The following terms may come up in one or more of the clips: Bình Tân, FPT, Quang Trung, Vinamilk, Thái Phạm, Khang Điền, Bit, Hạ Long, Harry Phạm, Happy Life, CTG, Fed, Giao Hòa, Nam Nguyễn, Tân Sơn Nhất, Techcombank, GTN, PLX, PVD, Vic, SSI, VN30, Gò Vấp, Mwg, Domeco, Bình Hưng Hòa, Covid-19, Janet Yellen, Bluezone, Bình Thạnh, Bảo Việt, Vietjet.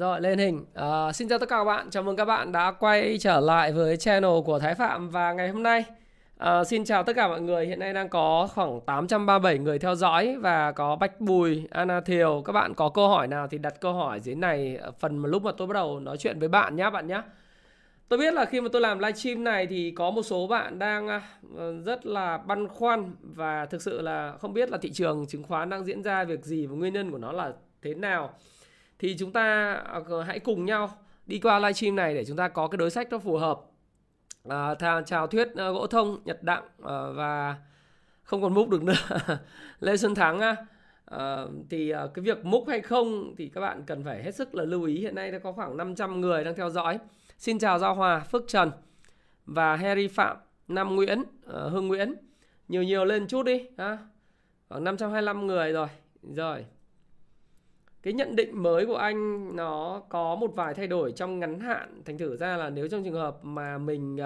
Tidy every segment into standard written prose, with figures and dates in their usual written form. Rồi, lên hình. Xin chào tất cả các bạn. Chào mừng các bạn đã quay trở lại với channel của Thái Phạm. Và ngày hôm nay, xin chào tất cả mọi người. Hiện nay đang có khoảng 837 người theo dõi và có Bạch Bùi, Anna Thiều. Các bạn có câu hỏi nào thì đặt câu hỏi dưới này phần mà lúc mà tôi bắt đầu nói chuyện với bạn nhé, Tôi biết là khi mà tôi làm livestream này thì có một số bạn đang rất là băn khoăn và thực sự là không biết là thị trường chứng khoán đang diễn ra việc gì và nguyên nhân của nó là thế nào. Thì chúng ta hãy cùng nhau đi qua livestream này để chúng ta có cái đối sách nó phù hợp. Chào Thuyết Gỗ Thông, Nhật Đặng và không còn múc được nữa Lê Xuân Thắng. Thì cái việc múc hay không thì các bạn cần phải hết sức là lưu ý. Hiện nay đã có khoảng 500 người đang theo dõi. Xin chào Giao Hòa, Phước Trần và Harry Phạm, Nam Nguyễn, Hương Nguyễn. Nhiều lên chút đi. Khoảng 525 người rồi. Cái nhận định mới của anh nó có một vài thay đổi trong ngắn hạn. Thành thử ra là nếu trong trường hợp mà mình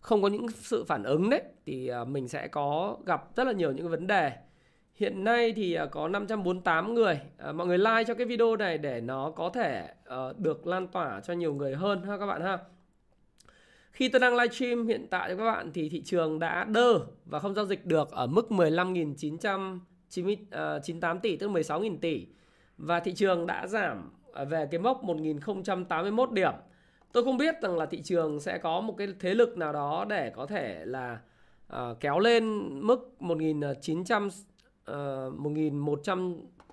không có những sự phản ứng đấy thì mình sẽ có gặp rất là nhiều những vấn đề. Hiện nay thì có 548 người. Mọi người like cho cái video này để nó có thể được lan tỏa cho nhiều người hơn ha các bạn ha. Khi tôi đang live stream hiện tại cho các bạn thì thị trường đã đơ và không giao dịch được ở mức 15.998 tỷ, tức 16.000 tỷ. Và thị trường đã giảm về cái mốc 1081 điểm. Tôi không biết rằng là thị trường sẽ có một cái thế lực nào đó để có thể là kéo lên mức 1100,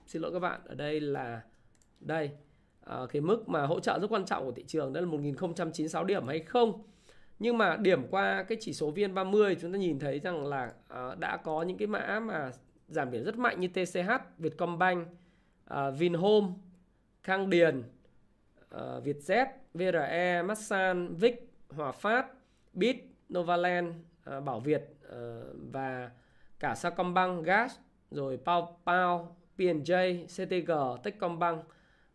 xin lỗi các bạn, ở đây là đây, cái mức mà hỗ trợ rất quan trọng của thị trường đó là 1096 điểm hay không. Nhưng mà điểm qua cái chỉ số VN30 chúng ta nhìn thấy rằng là đã có những cái mã mà giảm điểm rất mạnh như TCH, Vietcombank, Vinhome, Khang Điền, Vietjet, VRE, Masan, Vic, Hòa Phát, Bit, Novaland, Bảo Việt và cả Sacombank, Gas, rồi Pao, P&J, CTG, Techcombank.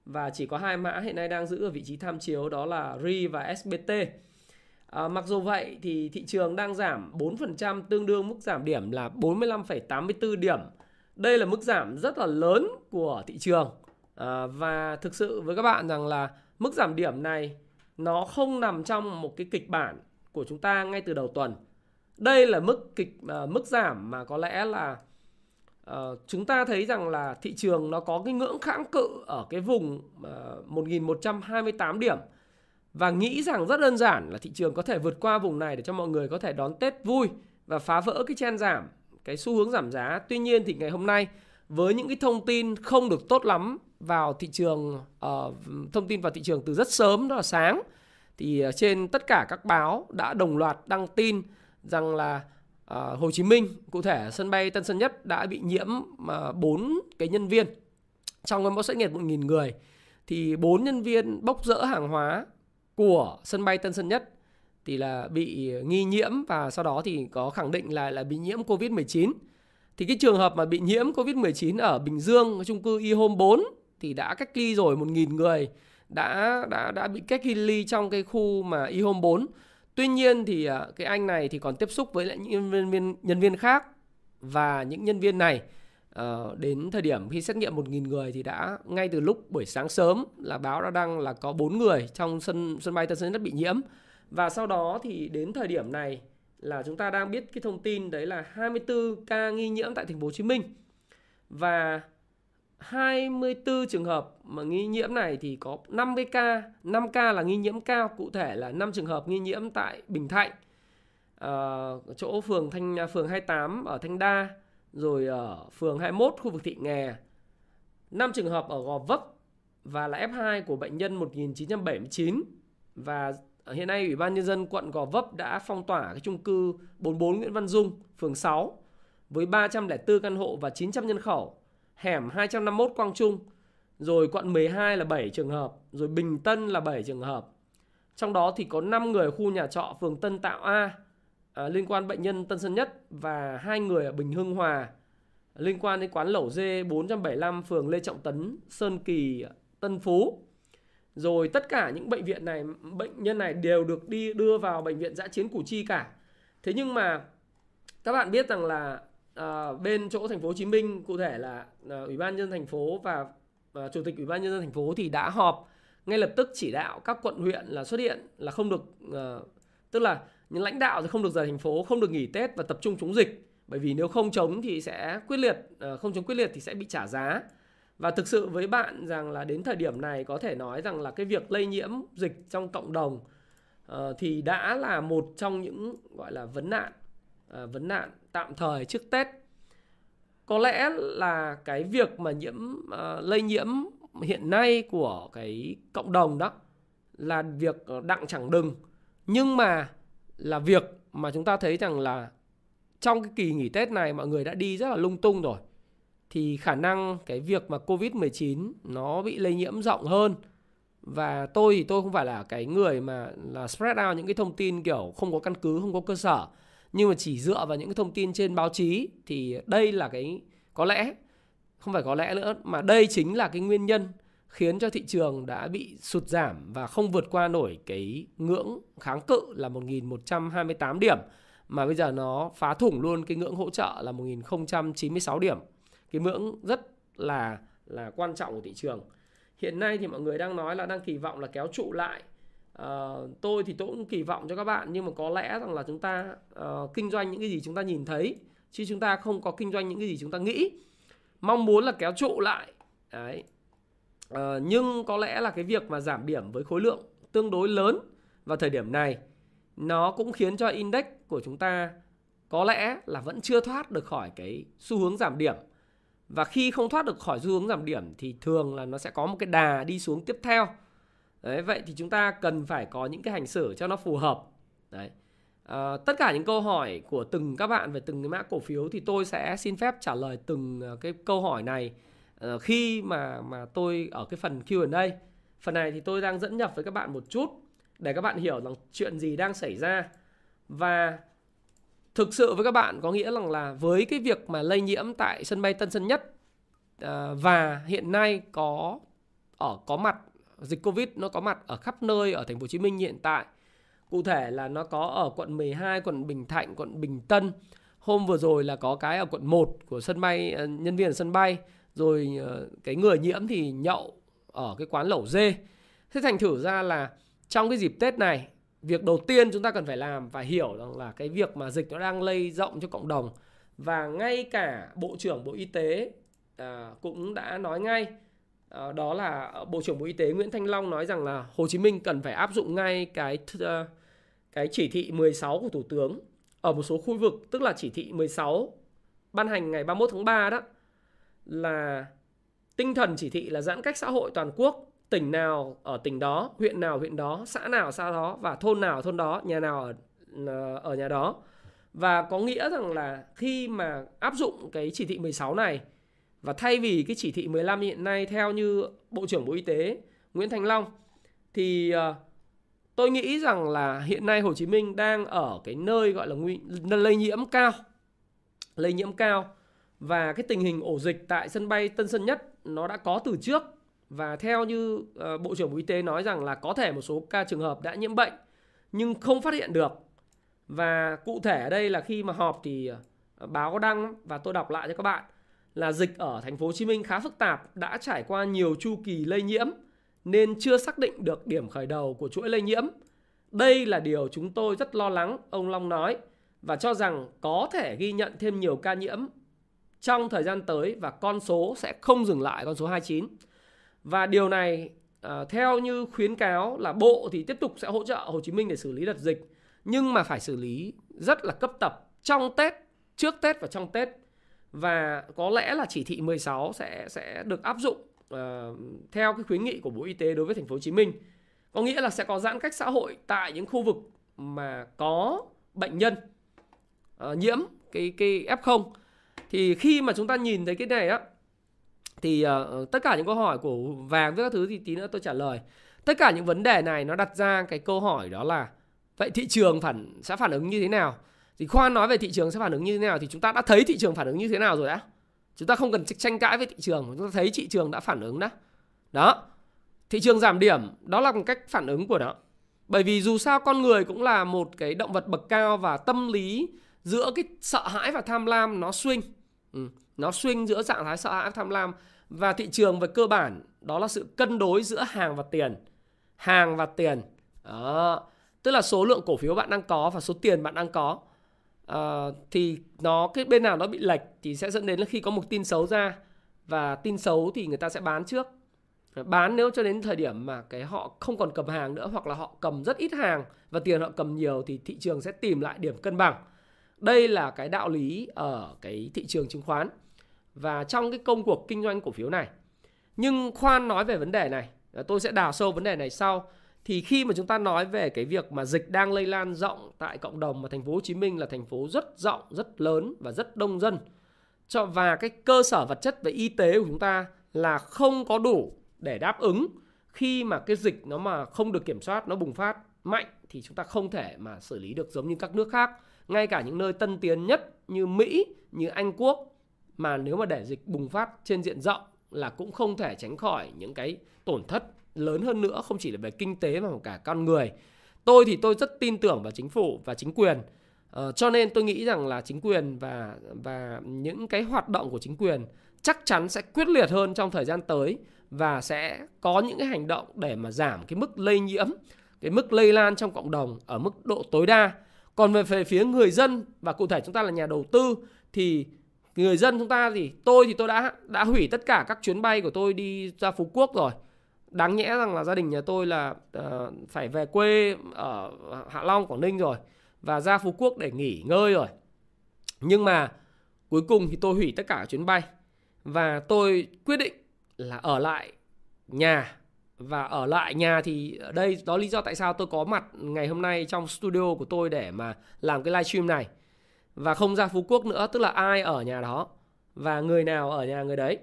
Và chỉ có hai mã hiện nay đang giữ ở vị trí tham chiếu, đó là RE và SBT. Mặc dù vậy thì thị trường đang giảm 4%, tương đương mức giảm điểm là 45,84 điểm. Đây là mức giảm rất là lớn của thị trường. Và thực sự với các bạn rằng là mức giảm điểm này nó không nằm trong một cái kịch bản của chúng ta ngay từ đầu tuần. Đây là mức giảm mà có lẽ là chúng ta thấy rằng là thị trường nó có cái ngưỡng kháng cự ở cái vùng 1128 điểm. Và nghĩ rằng rất đơn giản là thị trường có thể vượt qua vùng này để cho mọi người có thể đón Tết vui và phá vỡ cái trend giảm, cái xu hướng giảm giá. Tuy nhiên thì ngày hôm nay với những cái thông tin không được tốt lắm vào thị trường, thông tin vào thị trường từ rất sớm, đó là sáng, thì trên tất cả các báo đã đồng loạt đăng tin rằng là Hồ Chí Minh, cụ thể sân bay Tân Sơn Nhất đã bị nhiễm 4 cái nhân viên trong cái mẫu xét nghiệm 1.000 người. Thì 4 nhân viên bốc dỡ hàng hóa của sân bay Tân Sơn Nhất thì là bị nghi nhiễm và sau đó thì có khẳng định là bị nhiễm Covid-19. Thì cái trường hợp mà bị nhiễm Covid-19 ở Bình Dương, chung cư Y Home 4 thì đã cách ly rồi, 1.000 người đã bị cách ly trong cái khu mà Y Home 4. Tuy nhiên thì cái anh này thì còn tiếp xúc với lại những nhân viên khác và những nhân viên này đến thời điểm khi xét nghiệm 1.000 người thì đã ngay từ lúc buổi sáng sớm là báo đã đăng là có 4 người trong sân bay Tân Sơn Nhất bị nhiễm. Và sau đó thì đến thời điểm này là chúng ta đang biết cái thông tin đấy là 24 ca nghi nhiễm tại thành phố Hồ Chí Minh. Và 24 trường hợp mà nghi nhiễm này thì có 50 ca, 5 ca là nghi nhiễm cao, cụ thể là 5 trường hợp nghi nhiễm tại Bình Thạnh, chỗ phường 28 ở Thanh Đa, rồi ở phường 21 khu vực Thị Nghè, 5 trường hợp ở Gò Vấp và là F2 của bệnh nhân 1979. Và hiện nay Ủy ban Nhân dân quận Gò Vấp đã phong tỏa cái chung cư 44 Nguyễn Văn Dung, phường 6 với 304 căn hộ và 900 nhân khẩu, hẻm 251 Quang Trung Rồi quận 12 là 7 trường hợp. Rồi Bình Tân là 7 trường hợp. Trong đó thì có 5 người ở khu nhà trọ phường Tân Tạo A liên quan bệnh nhân Tân Sơn Nhất, và 2 người ở Bình Hưng Hòa liên quan đến quán lẩu dê 475 phường Lê Trọng Tấn, Sơn Kỳ, Tân Phú. Rồi tất cả những bệnh viện này, bệnh nhân này đều được đưa vào bệnh viện dã chiến Củ Chi cả. Thế nhưng mà các bạn biết rằng là bên chỗ thành phố Hồ Chí Minh, cụ thể là Ủy ban nhân dân thành phố và Chủ tịch Ủy ban nhân dân thành phố thì đã họp ngay lập tức chỉ đạo các quận huyện là xuất hiện là không được, tức là những lãnh đạo thì không được rời thành phố, không được nghỉ Tết và tập trung chống dịch. Bởi vì nếu không chống thì sẽ quyết liệt, không chống quyết liệt thì sẽ bị trả giá. Và thực sự với bạn rằng là đến thời điểm này có thể nói rằng là cái việc lây nhiễm dịch trong cộng đồng thì đã là một trong những gọi là vấn nạn tạm thời trước Tết. Có lẽ là cái việc mà lây nhiễm hiện nay của cái cộng đồng đó là việc đặng chẳng đừng. Nhưng mà là việc mà chúng ta thấy rằng là trong cái kỳ nghỉ Tết này mọi người đã đi rất là lung tung rồi. Thì khả năng cái việc mà Covid-19 nó bị lây nhiễm rộng hơn. Và tôi thì tôi không phải là cái người mà là spread out những cái thông tin kiểu không có căn cứ, không có cơ sở. Nhưng mà chỉ dựa vào những cái thông tin trên báo chí thì đây là cái có lẽ, không phải có lẽ nữa, mà đây chính là cái nguyên nhân khiến cho thị trường đã bị sụt giảm và không vượt qua nổi cái ngưỡng kháng cự là 1.128 điểm. Mà bây giờ nó phá thủng luôn cái ngưỡng hỗ trợ là 1.096 điểm. Cái ngưỡng rất là quan trọng của thị trường. Hiện nay thì mọi người đang nói là đang kỳ vọng là kéo trụ lại. Tôi thì tôi cũng kỳ vọng cho các bạn, nhưng mà có lẽ rằng là chúng ta kinh doanh những cái gì chúng ta nhìn thấy, chứ chúng ta không có kinh doanh những cái gì chúng ta nghĩ. Mong muốn là kéo trụ lại. Đấy. Nhưng có lẽ là cái việc mà giảm điểm với khối lượng tương đối lớn vào thời điểm này nó cũng khiến cho index của chúng ta có lẽ là vẫn chưa thoát được khỏi cái xu hướng giảm điểm. Và khi không thoát được khỏi xu hướng giảm điểm thì thường là nó sẽ có một cái đà đi xuống tiếp theo. Đấy, vậy thì chúng ta cần phải có những cái hành xử cho nó phù hợp. Đấy. Tất cả những câu hỏi của từng các bạn về từng cái mã cổ phiếu thì tôi sẽ xin phép trả lời từng cái câu hỏi này khi mà tôi ở cái phần Q&A. Phần này thì tôi đang dẫn nhập với các bạn một chút để các bạn hiểu rằng chuyện gì đang xảy ra. Và thực sự với các bạn có nghĩa rằng là với cái việc mà lây nhiễm tại sân bay Tân Sơn Nhất và hiện nay có mặt dịch Covid, nó có mặt ở khắp nơi ở thành phố Hồ Chí Minh hiện tại. Cụ thể là nó có ở quận 12, quận Bình Thạnh, quận Bình Tân. Hôm vừa rồi là có cái ở quận 1 của sân bay, nhân viên ở sân bay. Rồi cái người nhiễm thì nhậu ở cái quán lẩu dê. Thế thành thử ra là trong cái dịp Tết này, việc đầu tiên chúng ta cần phải làm và hiểu rằng là cái việc mà dịch nó đang lây rộng cho cộng đồng. Và ngay cả Bộ trưởng Bộ Y tế cũng đã nói ngay. Đó là Bộ trưởng Bộ Y tế Nguyễn Thanh Long nói rằng là Hồ Chí Minh cần phải áp dụng ngay cái chỉ thị 16 của Thủ tướng ở một số khu vực, tức là chỉ thị 16 ban hành ngày 31 tháng 3 đó, là tinh thần chỉ thị là giãn cách xã hội toàn quốc, tỉnh nào ở tỉnh đó, huyện nào huyện đó, xã nào xã đó và thôn nào thôn đó, nhà nào ở nhà đó. Và có nghĩa rằng là khi mà áp dụng cái chỉ thị 16 này, và thay vì cái chỉ thị 15 hiện nay theo như Bộ trưởng Bộ Y tế Nguyễn Thanh Long, thì tôi nghĩ rằng là hiện nay Hồ Chí Minh đang ở cái nơi gọi là lây nhiễm cao. Và cái tình hình ổ dịch tại sân bay Tân Sơn Nhất nó đã có từ trước. Và theo như Bộ trưởng Bộ Y tế nói rằng là có thể một số ca trường hợp đã nhiễm bệnh nhưng không phát hiện được. Và cụ thể ở đây là khi mà họp thì báo đăng, và tôi đọc lại cho các bạn, là dịch ở thành phố Hồ Chí Minh khá phức tạp, đã trải qua nhiều chu kỳ lây nhiễm nên chưa xác định được điểm khởi đầu của chuỗi lây nhiễm. Đây là điều chúng tôi rất lo lắng, ông Long nói, và cho rằng có thể ghi nhận thêm nhiều ca nhiễm trong thời gian tới và con số sẽ không dừng lại, con số 29. Và điều này theo như khuyến cáo là Bộ thì tiếp tục sẽ hỗ trợ Hồ Chí Minh để xử lý đợt dịch, nhưng mà phải xử lý rất là cấp tập trong Tết, trước Tết và trong Tết. Và có lẽ là chỉ thị 16 sẽ được áp dụng theo cái khuyến nghị của Bộ Y tế đối với thành phố Hồ Chí Minh. Có nghĩa là sẽ có giãn cách xã hội tại những khu vực mà có bệnh nhân nhiễm cái F0. Thì khi mà chúng ta nhìn thấy cái này á, thì tất cả những câu hỏi của vàng với các thứ thì tí nữa tôi trả lời. Tất cả những vấn đề này nó đặt ra cái câu hỏi đó là vậy thị trường sẽ phản ứng như thế nào? Thì Khoan nói về thị trường sẽ phản ứng như thế nào thì chúng ta đã thấy thị trường phản ứng như thế nào rồi đã. Chúng ta không cần tranh cãi với thị trường, chúng ta thấy thị trường đã phản ứng đã. Đó. Thị trường giảm điểm, đó là một cách phản ứng của nó. Bởi vì dù sao con người cũng là một cái động vật bậc cao và tâm lý giữa cái sợ hãi và tham lam nó swing. Nó swing giữa trạng thái sợ hãi và tham lam. Và thị trường về cơ bản đó là sự cân đối giữa hàng và tiền. Hàng và tiền. Đó. Tức là số lượng cổ phiếu bạn đang có và số tiền bạn đang có. Thì nó cái bên nào nó bị lệch thì sẽ dẫn đến là khi có một tin xấu ra, và tin xấu thì người ta sẽ bán trước. Bán nếu cho đến thời điểm mà cái họ không còn cầm hàng nữa, hoặc là họ cầm rất ít hàng và tiền họ cầm nhiều, thì thị trường sẽ tìm lại điểm cân bằng. Đây là cái đạo lý ở cái thị trường chứng khoán và trong cái công cuộc kinh doanh cổ phiếu này. Nhưng Khoan nói về vấn đề này, tôi sẽ đào sâu vấn đề này sau. Thì khi mà chúng ta nói về cái việc mà dịch đang lây lan rộng tại cộng đồng, mà thành phố Hồ Chí Minh là thành phố rất rộng, rất lớn và rất đông dân, và cái cơ sở vật chất về y tế của chúng ta là không có đủ để đáp ứng khi mà cái dịch nó mà không được kiểm soát, nó bùng phát mạnh, thì chúng ta không thể mà xử lý được giống như các nước khác. Ngay cả những nơi tân tiến nhất như Mỹ, như Anh Quốc, mà nếu mà để dịch bùng phát trên diện rộng là cũng không thể tránh khỏi những cái tổn thất lớn hơn nữa, không chỉ là về kinh tế mà cả con người. Tôi thì tôi rất tin tưởng vào chính phủ và chính quyền, cho nên tôi nghĩ rằng là chính quyền và những cái hoạt động của chính quyền chắc chắn sẽ quyết liệt hơn trong thời gian tới, và sẽ có những cái hành động để mà giảm cái mức lây nhiễm, cái mức lây lan trong cộng đồng ở mức độ tối đa. Còn về phía người dân, và cụ thể chúng ta là nhà đầu tư, thì người dân chúng ta thì tôi đã hủy tất cả các chuyến bay của tôi đi ra Phú Quốc rồi. Đáng nhẽ rằng là gia đình nhà tôi là phải về quê ở Hạ Long, Quảng Ninh rồi, và ra Phú Quốc để nghỉ ngơi rồi. Nhưng mà cuối cùng thì tôi hủy tất cả chuyến bay, và tôi quyết định là ở lại nhà. Và ở lại nhà thì ở đây đó lý do tại sao tôi có mặt ngày hôm nay trong studio của tôi để mà làm cái livestream này, và không ra Phú Quốc nữa. Tức là ai ở nhà đó, và người nào ở nhà người đấy.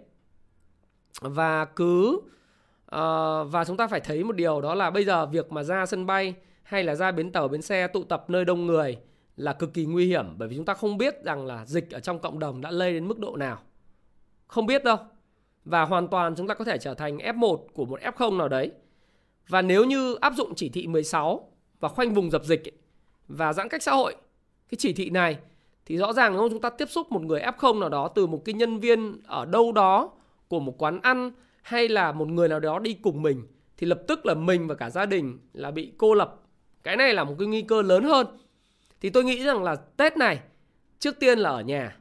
Và chúng ta phải thấy một điều đó là bây giờ việc mà ra sân bay hay là ra bến tàu, bến xe, tụ tập nơi đông người là cực kỳ nguy hiểm. Bởi vì chúng ta không biết rằng là dịch ở trong cộng đồng đã lây đến mức độ nào, không biết đâu. Và hoàn toàn chúng ta có thể trở thành F1 của một F0 nào đấy. Và nếu như áp dụng chỉ thị 16 và khoanh vùng dập dịch và giãn cách xã hội, cái chỉ thị này, thì rõ ràng nếu chúng ta tiếp xúc một người F0 nào đó, từ một cái nhân viên ở đâu đó của một quán ăn, hay là một người nào đó đi cùng mình, thì lập tức là mình và cả gia đình là bị cô lập. Cái này là một cái nguy cơ lớn hơn. Thì tôi nghĩ rằng là Tết này, trước tiên là ở nhà,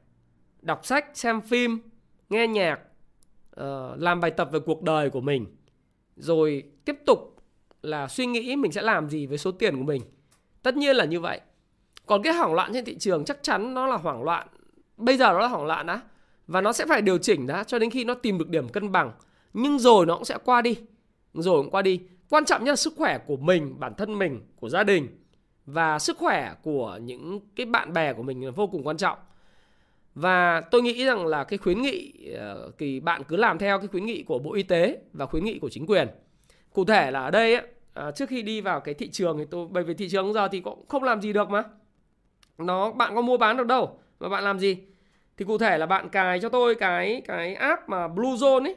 đọc sách, xem phim, nghe nhạc, làm bài tập về cuộc đời của mình, rồi tiếp tục là suy nghĩ mình sẽ làm gì với số tiền của mình. Tất nhiên là như vậy. Còn cái hoảng loạn trên thị trường chắc chắn nó là hoảng loạn. Bây giờ nó là hoảng loạn đã, và nó sẽ phải điều chỉnh đã, cho đến khi nó tìm được điểm cân bằng. Nhưng rồi nó cũng sẽ qua đi. Quan trọng nhất là sức khỏe của mình, bản thân mình, của gia đình, và sức khỏe của những cái bạn bè của mình là vô cùng quan trọng. Và tôi nghĩ rằng là cái khuyến nghị thì bạn cứ làm theo cái khuyến nghị của Bộ Y tế và khuyến nghị của chính quyền. Cụ thể là ở đây trước khi đi vào cái thị trường thì bởi vì thị trường giờ thì cũng không làm gì được mà. Bạn có mua bán được đâu mà bạn làm gì. Thì cụ thể là bạn cài cho tôi cái app mà Bluezone ấy.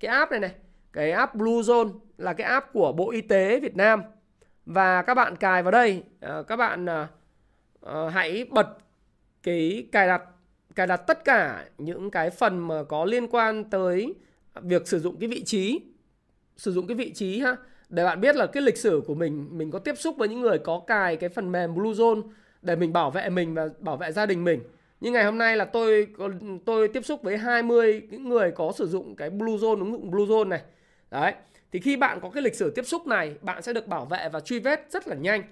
Cái app này này, cái app Bluezone là cái app của Bộ Y tế Việt Nam. Và các bạn cài vào đây, các bạn hãy bật cái cài đặt tất cả những cái phần mà có liên quan tới việc sử dụng cái vị trí. Ha, để bạn biết là cái lịch sử của mình có tiếp xúc với những người có cài cái phần mềm Bluezone để mình bảo vệ mình và bảo vệ gia đình mình. Nhưng ngày hôm nay là tôi tiếp xúc với 20 những người có sử dụng cái Bluezone, ứng dụng Bluezone này. Đấy. Thì khi bạn có cái lịch sử tiếp xúc này, bạn sẽ được bảo vệ và truy vết rất là nhanh.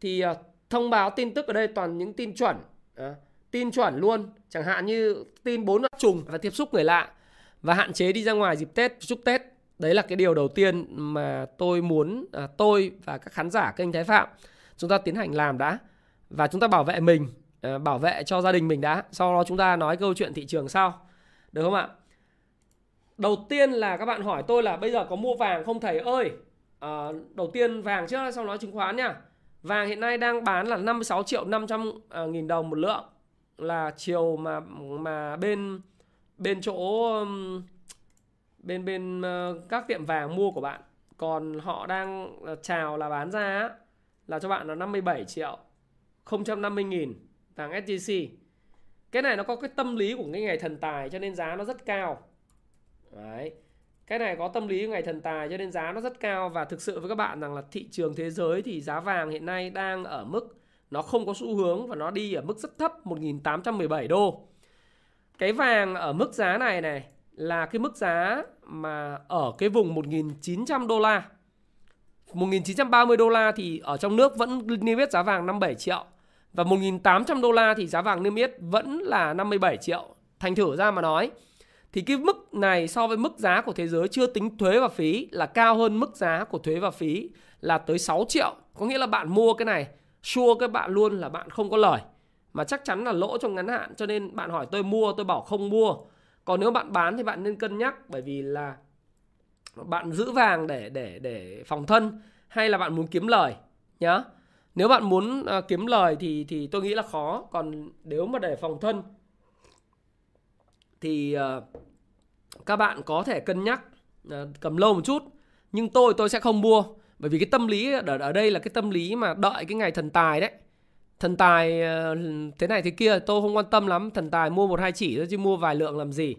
Thì thông báo tin tức ở đây toàn những tin chuẩn. Tin chuẩn luôn. Chẳng hạn như tin 4 loại trùng và tiếp xúc người lạ, và hạn chế đi ra ngoài dịp Tết, chúc Tết. Đấy là cái điều đầu tiên mà tôi muốn tôi và các khán giả kênh Thái Phạm chúng ta tiến hành làm đã. Và chúng ta bảo vệ mình, bảo vệ cho gia đình mình đã. Sau đó chúng ta nói câu chuyện thị trường sau, được không ạ? Đầu tiên là các bạn hỏi tôi là bây giờ có mua vàng không thầy ơi? Đầu tiên vàng trước, sau đó chứng khoán nha. Vàng hiện nay đang bán là 56.500.000 đồng một lượng. Là chiều mà bên các tiệm vàng mua của bạn, còn họ đang chào là bán ra là cho bạn là 57.050.000 vàng SJC. Cái này nó có cái tâm lý của cái ngày thần tài cho nên giá nó rất cao. Đấy. Cái này có tâm lý ngày thần tài cho nên giá nó rất cao. Và thực sự với các bạn rằng là thị trường thế giới thì giá vàng hiện nay đang ở mức nó không có xu hướng và nó đi ở mức rất thấp, 1.817 đô. Cái vàng ở mức giá này này là cái mức giá mà ở cái vùng 1.900 đô la, 1.930 đô la thì ở trong nước vẫn niêm yết giá vàng 57 triệu. Và 1.800 đô la thì giá vàng niêm yết vẫn là 57 triệu. Thành thử ra mà nói thì cái mức này so với mức giá của thế giới chưa tính thuế và phí là cao hơn mức giá của thuế và phí là tới 6 triệu. Có nghĩa là bạn mua cái này, sure các bạn luôn là bạn không có lời, mà chắc chắn là lỗ trong ngắn hạn. Cho nên bạn hỏi tôi mua, tôi bảo không mua. Còn nếu bạn bán thì bạn nên cân nhắc, bởi vì là bạn giữ vàng để phòng thân hay là bạn muốn kiếm lời nhá. Nếu bạn muốn kiếm lời thì tôi nghĩ là khó. Còn nếu mà để phòng thân thì các bạn có thể cân nhắc cầm lâu một chút. Nhưng tôi sẽ không mua. Bởi vì cái tâm lý ở đây là cái tâm lý mà đợi cái ngày thần tài đấy. Thần tài thế này thế kia tôi không quan tâm lắm. Thần tài mua 1-2 chỉ thôi chứ mua vài lượng làm gì.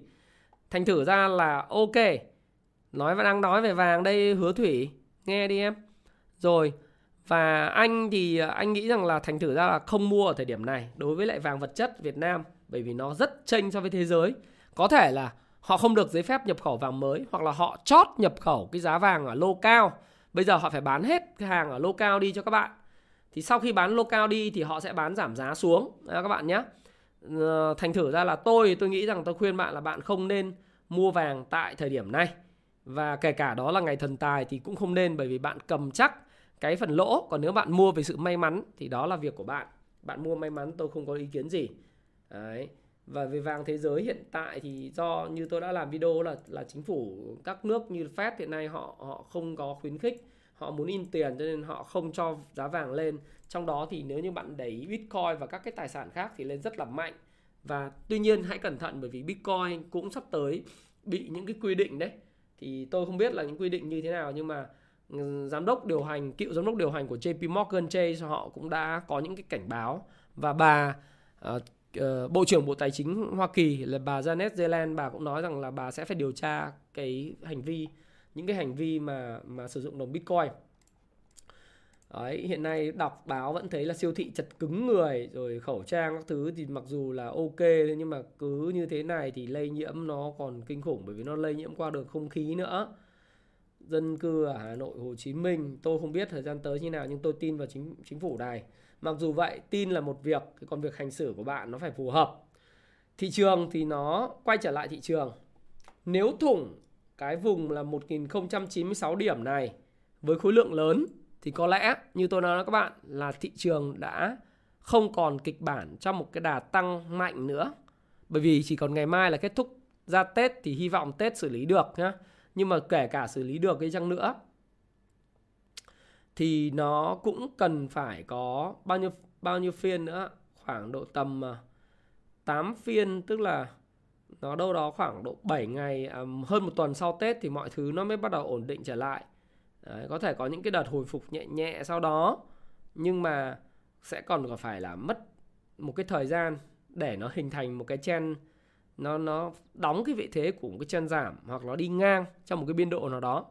Thành thử ra là ok. Đang nói về vàng đây Hứa Thủy. Nghe đi em. Rồi. Và anh thì anh nghĩ rằng là thành thử ra là không mua ở thời điểm này đối với lại vàng vật chất Việt Nam. Bởi vì nó rất chênh so với thế giới. Có thể là họ không được giấy phép nhập khẩu vàng mới, hoặc là họ chót nhập khẩu cái giá vàng ở lô cao. Bây giờ họ phải bán hết cái hàng ở lô cao đi cho các bạn. Thì sau khi bán lô cao đi thì họ sẽ bán giảm giá xuống các bạn nhé. Thành thử ra là tôi nghĩ rằng tôi khuyên bạn là bạn không nên mua vàng tại thời điểm này. Và kể cả đó là ngày thần tài thì cũng không nên, bởi vì bạn cầm chắc cái phần lỗ. Còn nếu bạn mua vì sự may mắn thì đó là việc của bạn. Bạn mua may mắn tôi không có ý kiến gì. Đấy. Và về vàng thế giới hiện tại thì do như tôi đã làm video là chính phủ các nước như Fed hiện nay họ không có khuyến khích, họ muốn in tiền cho nên họ không cho giá vàng lên. Trong đó thì nếu như bạn để ý Bitcoin và các cái tài sản khác thì lên rất là mạnh. Và tuy nhiên hãy cẩn thận, bởi vì Bitcoin cũng sắp tới bị những cái quy định đấy. Thì tôi không biết là những quy định như thế nào, nhưng mà cựu giám đốc điều hành của JP Morgan Chase họ cũng đã có những cái cảnh báo. Và bà Bộ trưởng Bộ Tài chính Hoa Kỳ là bà Janet Yellen, bà cũng nói rằng là bà sẽ phải điều tra những cái hành vi mà sử dụng đồng Bitcoin. Đấy, hiện nay đọc báo vẫn thấy là siêu thị chật cứng người, rồi khẩu trang các thứ thì mặc dù là ok, nhưng mà cứ như thế này thì lây nhiễm nó còn kinh khủng, bởi vì nó lây nhiễm qua đường không khí nữa. Dân cư ở Hà Nội, Hồ Chí Minh tôi không biết thời gian tới như nào, nhưng tôi tin vào chính phủ này. Mặc dù vậy, tin là một việc, còn việc hành xử của bạn nó phải phù hợp. Thị trường thì nó quay trở lại thị trường. Nếu thủng cái vùng là 1096 điểm này với khối lượng lớn thì có lẽ như tôi nói với các bạn là thị trường đã không còn kịch bản trong một cái đà tăng mạnh nữa. Bởi vì chỉ còn ngày mai là kết thúc ra Tết, thì hy vọng Tết xử lý được nhá. Nhưng mà kể cả xử lý được cái chăng nữa thì nó cũng cần phải có bao nhiêu phiên nữa, khoảng độ tầm 8 phiên, tức là nó đâu đó khoảng độ 7 ngày, hơn một tuần sau Tết thì mọi thứ nó mới bắt đầu ổn định trở lại. Đấy, có thể có những cái đợt hồi phục nhẹ nhẹ sau đó, nhưng mà sẽ còn phải là mất một cái thời gian để nó hình thành một cái trend, nó đóng cái vị thế của một cái trend giảm hoặc nó đi ngang trong một cái biên độ nào đó.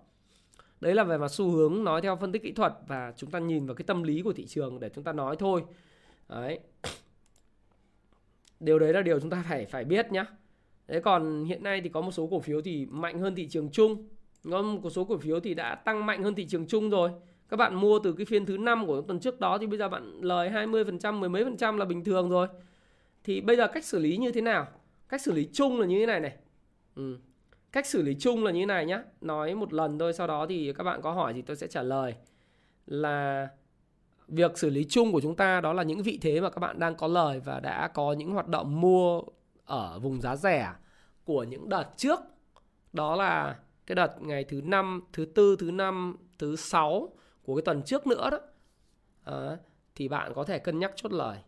Đấy là về mặt xu hướng, nói theo phân tích kỹ thuật và chúng ta nhìn vào cái tâm lý của thị trường để chúng ta nói thôi. Đấy. Điều đấy là điều chúng ta phải biết nhá. Đấy, còn hiện nay thì có một số cổ phiếu thì mạnh hơn thị trường chung. Có một số cổ phiếu thì đã tăng mạnh hơn thị trường chung rồi. Các bạn mua từ cái phiên thứ 5 của tuần trước đó thì bây giờ bạn lời 20%, mười mấy phần trăm là bình thường rồi. Thì bây giờ cách xử lý như thế nào? Cách xử lý chung là như thế này này. Cách xử lý chung là như thế này nhé. Nói một lần thôi, sau đó thì các bạn có hỏi thì tôi sẽ trả lời. Là việc xử lý chung của chúng ta đó là những vị thế mà các bạn đang có lời và đã có những hoạt động mua ở vùng giá rẻ của những đợt trước. Đó là cái đợt ngày thứ 5, thứ 4, thứ 5, thứ 6 của cái tuần trước nữa đó. Thì bạn có thể cân nhắc chốt lời.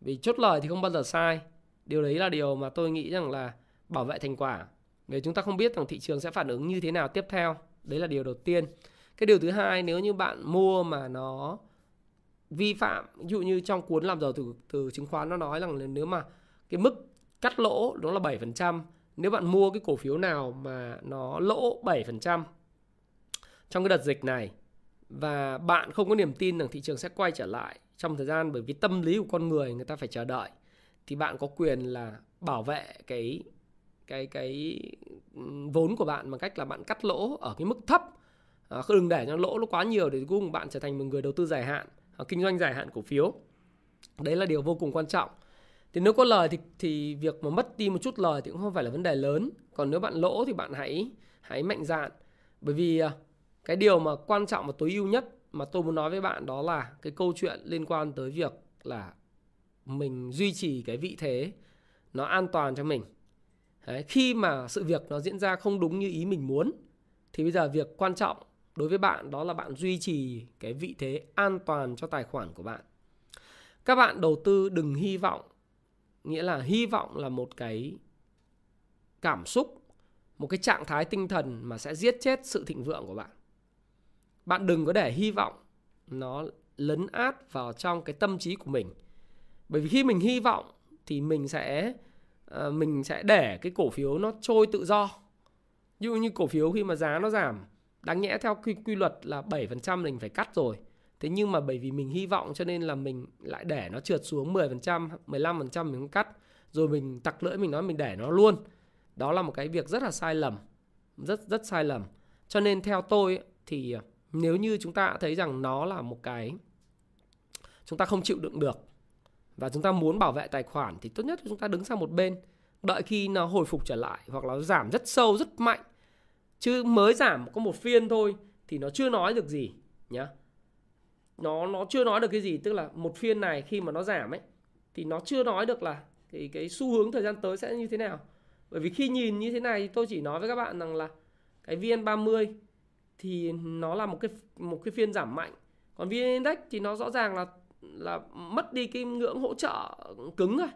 Vì chốt lời thì không bao giờ sai. Điều đấy là điều mà tôi nghĩ rằng là bảo vệ thành quả. Nếu chúng ta không biết rằng thị trường sẽ phản ứng như thế nào tiếp theo. Đấy là điều đầu tiên. Cái điều thứ hai, nếu như bạn mua mà nó vi phạm, ví dụ như trong cuốn làm giàu từ chứng khoán nó nói rằng nếu mà cái mức cắt lỗ đó là 7%, nếu bạn mua cái cổ phiếu nào mà nó lỗ 7% trong cái đợt dịch này và bạn không có niềm tin rằng thị trường sẽ quay trở lại trong thời gian, bởi vì tâm lý của con người, người ta phải chờ đợi, thì bạn có quyền là bảo vệ cái vốn của bạn bằng cách là bạn cắt lỗ ở cái mức thấp. Đừng để cho lỗ nó quá nhiều để cùng bạn trở thành một người đầu tư dài hạn, kinh doanh dài hạn cổ phiếu. Đấy là điều vô cùng quan trọng. Thì nếu có lời thì việc mà mất đi một chút lời thì cũng không phải là vấn đề lớn. Còn nếu bạn lỗ thì bạn hãy mạnh dạn. Bởi vì cái điều mà quan trọng và tối ưu nhất mà tôi muốn nói với bạn đó là cái câu chuyện liên quan tới việc là mình duy trì cái vị thế nó an toàn cho mình. Đấy, khi mà sự việc nó diễn ra không đúng như ý mình muốn, thì bây giờ việc quan trọng đối với bạn đó là bạn duy trì cái vị thế an toàn cho tài khoản của bạn. Các bạn đầu tư đừng hy vọng, nghĩa là hy vọng là một cái cảm xúc, một cái trạng thái tinh thần mà sẽ giết chết sự thịnh vượng của bạn. Bạn đừng có để hy vọng nó lấn át vào trong cái tâm trí của mình. Bởi vì khi mình hy vọng thì mình sẽ để cái cổ phiếu nó trôi tự do. Ví dụ như cổ phiếu khi mà giá nó giảm, đáng nhẽ theo quy luật là 7% mình phải cắt rồi. Thế nhưng mà bởi vì mình hy vọng cho nên là mình lại để nó trượt xuống 10%, 15% mình không cắt. Rồi mình tặc lưỡi mình nói mình để nó luôn. Đó là một cái việc rất là sai lầm. Rất sai lầm. Cho nên theo tôi thì nếu như chúng ta thấy rằng nó là một cái chúng ta không chịu đựng được và chúng ta muốn bảo vệ tài khoản thì tốt nhất chúng ta đứng sang một bên, đợi khi nó hồi phục trở lại hoặc là giảm rất sâu, rất mạnh. Chứ mới giảm có một phiên thôi thì nó chưa nói được gì nhá. Nó chưa nói được cái gì, tức là một phiên này khi mà nó giảm ấy thì nó chưa nói được là cái xu hướng thời gian tới sẽ như thế nào. Bởi vì khi nhìn như thế này thì tôi chỉ nói với các bạn rằng là cái VN30 thì nó là một cái phiên giảm mạnh. Còn VN Index thì nó rõ ràng là mất đi cái ngưỡng hỗ trợ cứng rồi.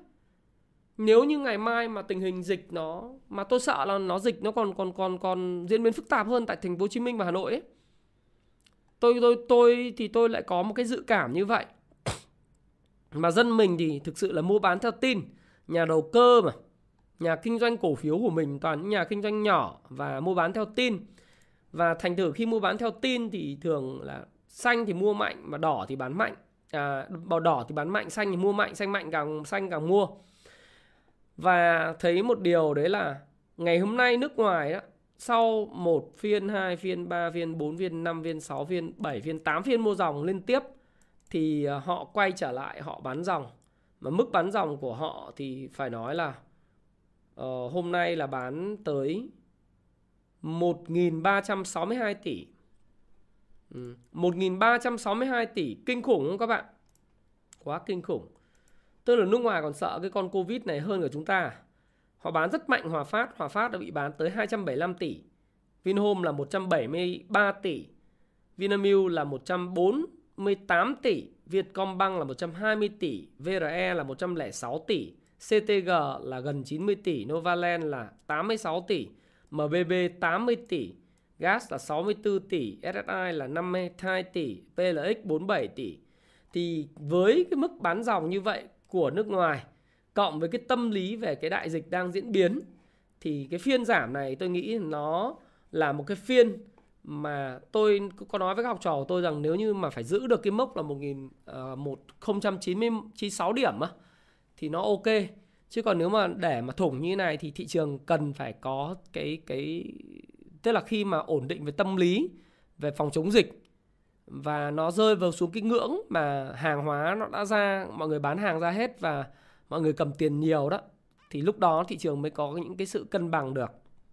Nếu như ngày mai mà tình hình dịch nó, mà tôi sợ là nó dịch nó còn diễn biến phức tạp hơn tại thành phố Hồ Chí Minh và Hà Nội ấy. Tôi lại có một cái dự cảm như vậy. Mà dân mình thì thực sự là mua bán theo tin, nhà đầu cơ mà, nhà kinh doanh cổ phiếu của mình toàn những nhà kinh doanh nhỏ và mua bán theo tin. Và thành thử khi mua bán theo tin thì thường là xanh thì mua mạnh mà đỏ thì bán mạnh. Màu đỏ thì bán mạnh, xanh thì mua mạnh, xanh càng mua. Và thấy một điều đấy là ngày hôm nay nước ngoài đó, sau 1 phiên, 2 phiên, 3 phiên, 4 phiên, 5 phiên, 6 phiên, 7 phiên, 8 phiên mua dòng liên tiếp thì họ quay trở lại họ bán dòng. Mà mức bán dòng của họ thì phải nói là hôm nay là bán tới 1.362 tỷ. 1.362 tỷ, kinh khủng không các bạn? Quá kinh khủng. Tức là nước ngoài còn sợ cái con Covid này hơn cả chúng ta. Họ bán rất mạnh Hòa Phát đã bị bán tới 275 tỷ. Vinhome là 173 tỷ. Vinamilk là 148 tỷ. Vietcombank là 120 tỷ. VRE là 106 tỷ. CTG là gần 90 tỷ. Novaland là 86 tỷ. MBB 80 tỷ. Gas là 64 tỷ. SSI là 52 tỷ. PLX 47 tỷ. Thì với cái mức bán dòng như vậy của nước ngoài, cộng với cái tâm lý về cái đại dịch đang diễn biến, thì cái phiên giảm này tôi nghĩ nó là một cái phiên mà tôi có nói với các học trò của tôi rằng nếu như mà phải giữ được cái mốc là 1096 điểm thì nó ok. Chứ còn nếu mà để mà thủng như thế này thì thị trường cần phải có cái tức là khi mà ổn định về tâm lý, về phòng chống dịch và nó rơi vào xuống cái ngưỡng mà hàng hóa nó đã ra, mọi người bán hàng ra hết và mọi người cầm tiền nhiều đó, thì lúc đó thị trường mới có những cái sự cân bằng được.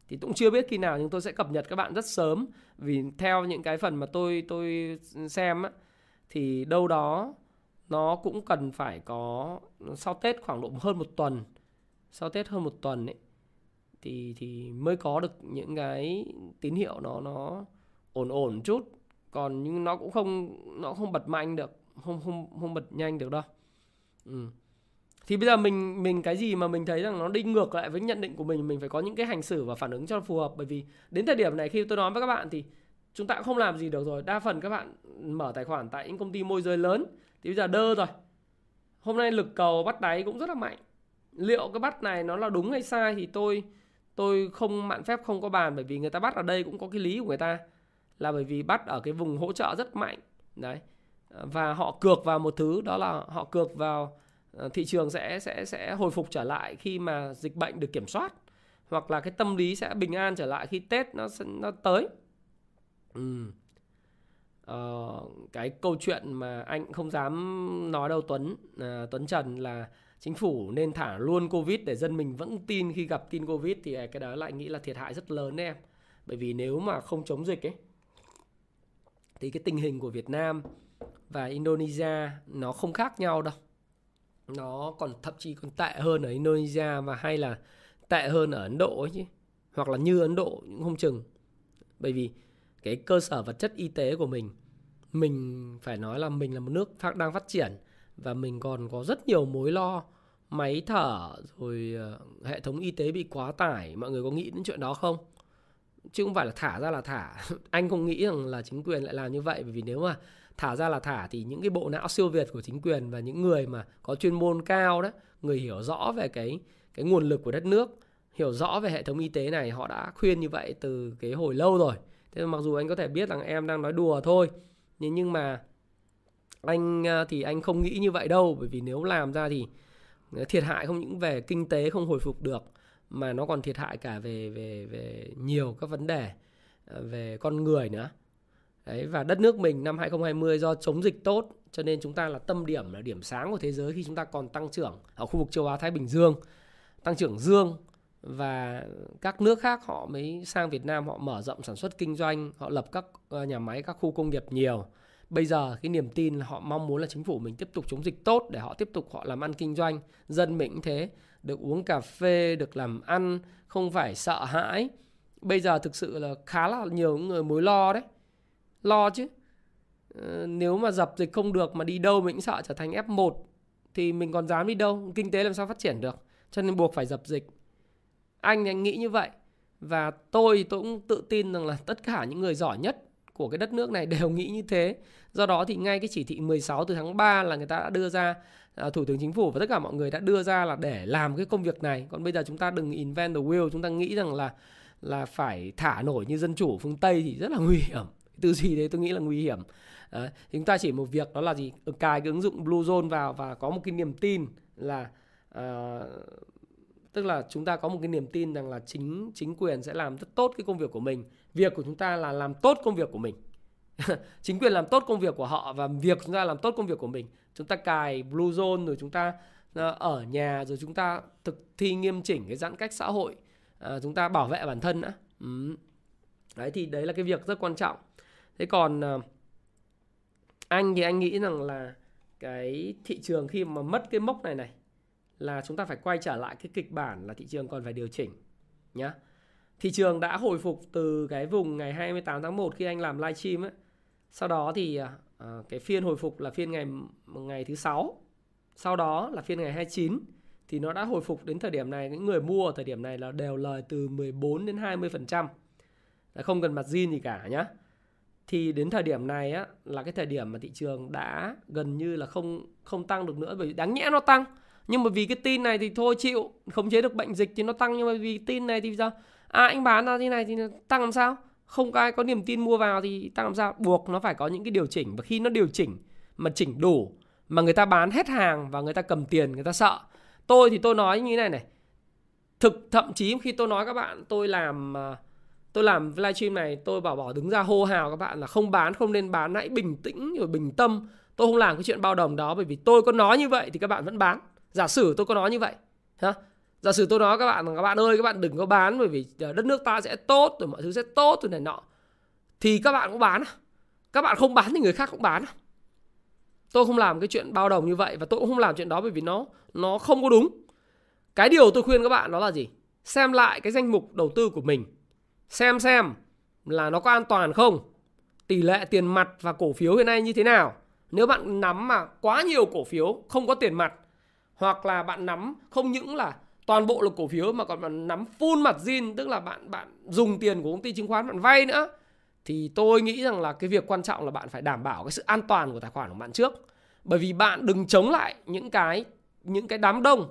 Thì cũng chưa biết khi nào nhưng tôi sẽ cập nhật các bạn rất sớm. Vì theo những cái phần mà tôi xem á, thì đâu đó nó cũng cần phải có sau Tết khoảng độ hơn một tuần. Sau Tết hơn một tuần ấy, thì mới có được những cái tín hiệu nó ổn chút. Còn nhưng nó cũng không bật mạnh được, không bật nhanh được đâu. Thì bây giờ mình cái gì mà mình thấy rằng nó đi ngược lại với nhận định của mình phải có những cái hành xử và phản ứng cho phù hợp. Bởi vì đến thời điểm này khi tôi nói với các bạn thì chúng ta cũng không làm gì được rồi. Đa phần các bạn mở tài khoản tại những công ty môi giới lớn thì bây giờ đơ rồi. Hôm nay lực cầu bắt đáy cũng rất là mạnh. Liệu cái bắt này nó là đúng hay sai thì tôi không mạn phép, không có bàn. Bởi vì người ta bắt ở đây cũng có cái lý của người ta, là bởi vì bắt ở cái vùng hỗ trợ rất mạnh đấy, và họ cược vào một thứ, đó là họ cược vào thị trường sẽ hồi phục trở lại khi mà dịch bệnh được kiểm soát, hoặc là cái tâm lý sẽ bình an trở lại khi Tết nó tới. Cái câu chuyện mà anh không dám nói đâu Tuấn Trần là chính phủ nên thả luôn Covid để dân mình vẫn tin, khi gặp tin Covid thì cái đó lại nghĩ là thiệt hại rất lớn đấy em. Bởi vì nếu mà không chống dịch ấy thì cái tình hình của Việt Nam và Indonesia nó không khác nhau đâu. Nó còn thậm chí còn tệ hơn ở Indonesia, và hay là tệ hơn ở Ấn Độ ấy chứ. Hoặc là như Ấn Độ cũng không chừng. Bởi vì cái cơ sở vật chất y tế của mình phải nói là mình là một nước đang phát triển, và mình còn có rất nhiều mối lo, máy thở rồi hệ thống y tế bị quá tải. Mọi người có nghĩ đến chuyện đó không? Chứ không phải là thả ra là thả. Anh không nghĩ rằng là chính quyền lại làm như vậy. Bởi vì nếu mà thả ra là thả thì những cái bộ não siêu việt của chính quyền và những người mà có chuyên môn cao đó, người hiểu rõ về cái nguồn lực của đất nước, hiểu rõ về hệ thống y tế này, họ đã khuyên như vậy từ cái hồi lâu rồi. Thế mặc dù anh có thể biết rằng em đang nói đùa thôi, nhưng mà anh thì anh không nghĩ như vậy đâu. Bởi vì nếu làm ra thì thiệt hại không những về kinh tế không hồi phục được, mà nó còn thiệt hại cả về nhiều các vấn đề về con người nữa. Đấy, và đất nước mình năm 2020 do chống dịch tốt cho nên chúng ta là tâm điểm, là điểm sáng của thế giới khi chúng ta còn tăng trưởng ở khu vực châu Á Thái Bình Dương, tăng trưởng dương, và các nước khác họ mới sang Việt Nam, họ mở rộng sản xuất kinh doanh, họ lập các nhà máy, các khu công nghiệp nhiều. Bây giờ cái niềm tin là họ mong muốn là chính phủ mình tiếp tục chống dịch tốt để họ tiếp tục họ làm ăn kinh doanh. Dân mình cũng thế, được uống cà phê, được làm ăn, không phải sợ hãi. Bây giờ thực sự là khá là nhiều người mối lo đấy. Lo chứ. Nếu mà dập dịch không được mà đi đâu mình cũng sợ trở thành F1 thì mình còn dám đi đâu, kinh tế làm sao phát triển được. Cho nên buộc phải dập dịch. Anh nghĩ như vậy. Và tôi cũng tự tin rằng là tất cả những người giỏi nhất của cái đất nước này đều nghĩ như thế. Do đó thì ngay cái chỉ thị 16 từ tháng 3 là người ta đã đưa ra, Thủ tướng Chính phủ và tất cả mọi người đã đưa ra là để làm cái công việc này. Còn bây giờ chúng ta đừng invent the wheel, chúng ta nghĩ rằng là phải thả nổi như dân chủ phương Tây thì rất là nguy hiểm. Từ gì đấy tôi nghĩ là nguy hiểm. Chúng ta chỉ một việc đó là gì? Cài cái ứng dụng Bluezone vào và có một cái niềm tin là tức là chúng ta có một cái niềm tin rằng là chính quyền sẽ làm rất tốt cái công việc của mình. Việc của chúng ta là làm tốt công việc của mình. Chính quyền làm tốt công việc của họ và việc chúng ta làm tốt công việc của mình. Chúng ta cài Bluezone rồi chúng ta ở nhà, rồi chúng ta thực thi nghiêm chỉnh cái giãn cách xã hội. Chúng ta bảo vệ bản thân nữa. Đấy thì đấy là cái việc rất quan trọng. Thế còn anh thì anh nghĩ rằng là cái thị trường khi mà mất cái mốc này là chúng ta phải quay trở lại cái kịch bản là thị trường còn phải điều chỉnh nhá. Thị trường đã hồi phục từ cái vùng ngày 28 tháng 1 khi anh làm live stream ấy. Sau đó thì cái phiên hồi phục là phiên ngày thứ 6. Sau đó là phiên ngày 29 thì nó đã hồi phục đến thời điểm này. Những người mua ở thời điểm này là đều lời từ 14 đến 20%. Là không cần margin gì cả nhá. Thì đến thời điểm này á, là cái thời điểm mà thị trường đã gần như là không tăng được nữa. Bởi vì đáng nhẽ nó tăng, nhưng mà vì cái tin này thì thôi chịu, khống chế được bệnh dịch thì nó tăng. Nhưng mà vì tin này thì sao? Anh bán ra thế này thì tăng làm sao? Không có ai có niềm tin mua vào thì tăng làm sao? Buộc nó phải có những cái điều chỉnh. Và khi nó điều chỉnh mà chỉnh đủ, mà người ta bán hết hàng và người ta cầm tiền, người ta sợ. Tôi thì tôi nói như thế này. Thậm chí khi tôi nói các bạn, tôi làm livestream này, tôi bảo bỏ đứng ra hô hào các bạn là không bán, không nên bán, hãy bình tĩnh rồi bình tâm. Tôi không làm cái chuyện bao đồng đó, bởi vì tôi có nói như vậy thì các bạn vẫn bán. Giả sử tôi có nói như vậy ha? Giả sử tôi nói các bạn rằng các bạn ơi, các bạn đừng có bán, bởi vì đất nước ta sẽ tốt rồi, mọi thứ sẽ tốt rồi này nọ, thì các bạn cũng bán. Các bạn không bán thì người khác cũng bán. Tôi không làm cái chuyện bao đồng như vậy, và tôi cũng không làm chuyện đó bởi vì nó không có đúng. Cái điều tôi khuyên các bạn đó là gì? xem lại cái danh mục đầu tư của mình, xem là nó có an toàn không, tỷ lệ tiền mặt và cổ phiếu hiện nay như thế nào. Nếu bạn nắm mà quá nhiều cổ phiếu không có tiền mặt, hoặc là bạn nắm không những là toàn bộ là cổ phiếu mà còn bạn nắm full margin, tức là bạn dùng tiền của công ty chứng khoán bạn vay nữa, thì tôi nghĩ rằng là cái việc quan trọng là bạn phải đảm bảo cái sự an toàn của tài khoản của bạn trước. Bởi vì bạn đừng chống lại những cái đám đông.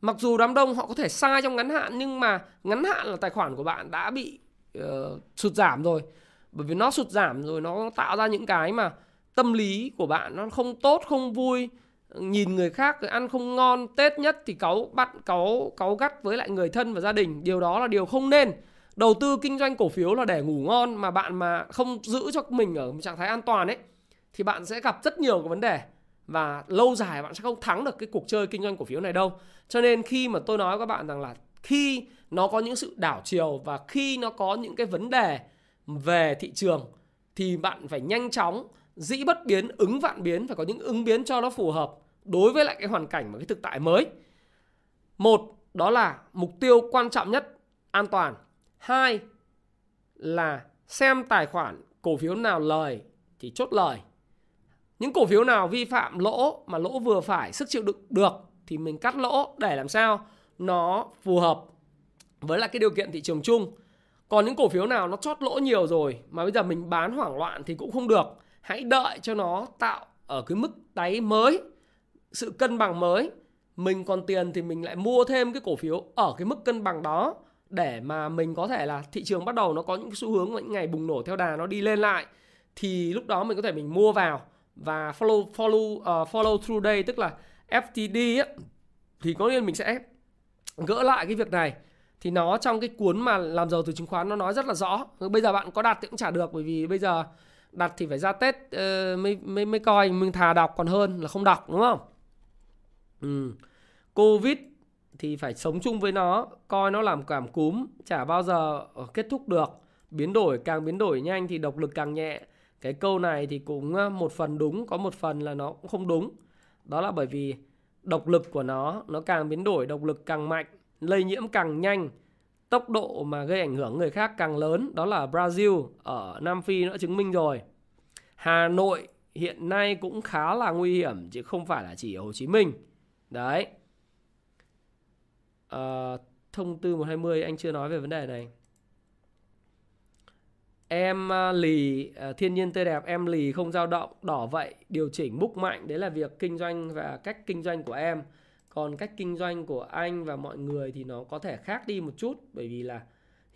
Mặc dù đám đông họ có thể sai trong ngắn hạn, nhưng mà ngắn hạn là tài khoản của bạn đã bị sụt giảm rồi. Bởi vì nó sụt giảm rồi nó tạo ra những cái mà tâm lý của bạn nó không tốt, không vui, nhìn người khác ăn không ngon, Tết nhất thì cáu gắt với lại người thân và gia đình. Điều đó là điều không nên. Đầu tư kinh doanh cổ phiếu là để ngủ ngon, mà bạn mà không giữ cho mình ở trạng thái an toàn ấy thì bạn sẽ gặp rất nhiều cái vấn đề, và lâu dài bạn sẽ không thắng được cái cuộc chơi kinh doanh cổ phiếu này đâu. Cho nên khi mà tôi nói với các bạn rằng là khi nó có những sự đảo chiều và khi nó có những cái vấn đề về thị trường thì bạn phải nhanh chóng dĩ bất biến, ứng vạn biến, phải có những ứng biến cho nó phù hợp đối với lại cái hoàn cảnh và cái thực tại mới. Một, đó là mục tiêu quan trọng nhất, an toàn. Hai, là xem tài khoản cổ phiếu nào lời thì chốt lời. Những cổ phiếu nào vi phạm lỗ mà lỗ vừa phải, sức chịu đựng được thì mình cắt lỗ để làm sao nó phù hợp với lại cái điều kiện thị trường chung. Còn những cổ phiếu nào nó chót lỗ nhiều rồi mà bây giờ mình bán hoảng loạn thì cũng không được. Hãy đợi cho nó tạo ở cái mức đáy mới, sự cân bằng mới. Mình còn tiền thì mình lại mua thêm cái cổ phiếu ở cái mức cân bằng đó, để mà mình có thể là thị trường bắt đầu nó có những xu hướng, những ngày bùng nổ theo đà nó đi lên lại, thì lúc đó mình có thể mình mua vào và follow through day, tức là FTD ấy, thì có nên mình sẽ gỡ lại cái việc này. Thì nó trong cái cuốn mà Làm Giàu Từ Chứng Khoán nó nói rất là rõ. Bây giờ bạn có đặt thì cũng chả được, bởi vì bây giờ đặt thì phải ra Tết mới coi, mình thà đọc còn hơn là không đọc, đúng không? Covid thì phải sống chung với nó, coi nó làm cảm cúm, chả bao giờ kết thúc được. Biến đổi càng biến đổi nhanh thì độc lực càng nhẹ. Cái câu này thì cũng một phần đúng, có một phần là nó cũng không đúng. Đó là bởi vì độc lực của nó càng biến đổi, độc lực càng mạnh, lây nhiễm càng nhanh, tốc độ mà gây ảnh hưởng người khác càng lớn. Đó là Brazil ở Nam Phi đã chứng minh rồi. Hà Nội hiện nay cũng khá là nguy hiểm, chứ không phải là chỉ ở Hồ Chí Minh. Đấy. Thông tư 120 anh chưa nói về vấn đề này. Em lì, thiên nhiên tươi đẹp, em lì không dao động, đỏ vậy, điều chỉnh búc mạnh. Đấy là việc kinh doanh và cách kinh doanh của em. Còn cách kinh doanh của anh và mọi người thì nó có thể khác đi một chút. Bởi vì là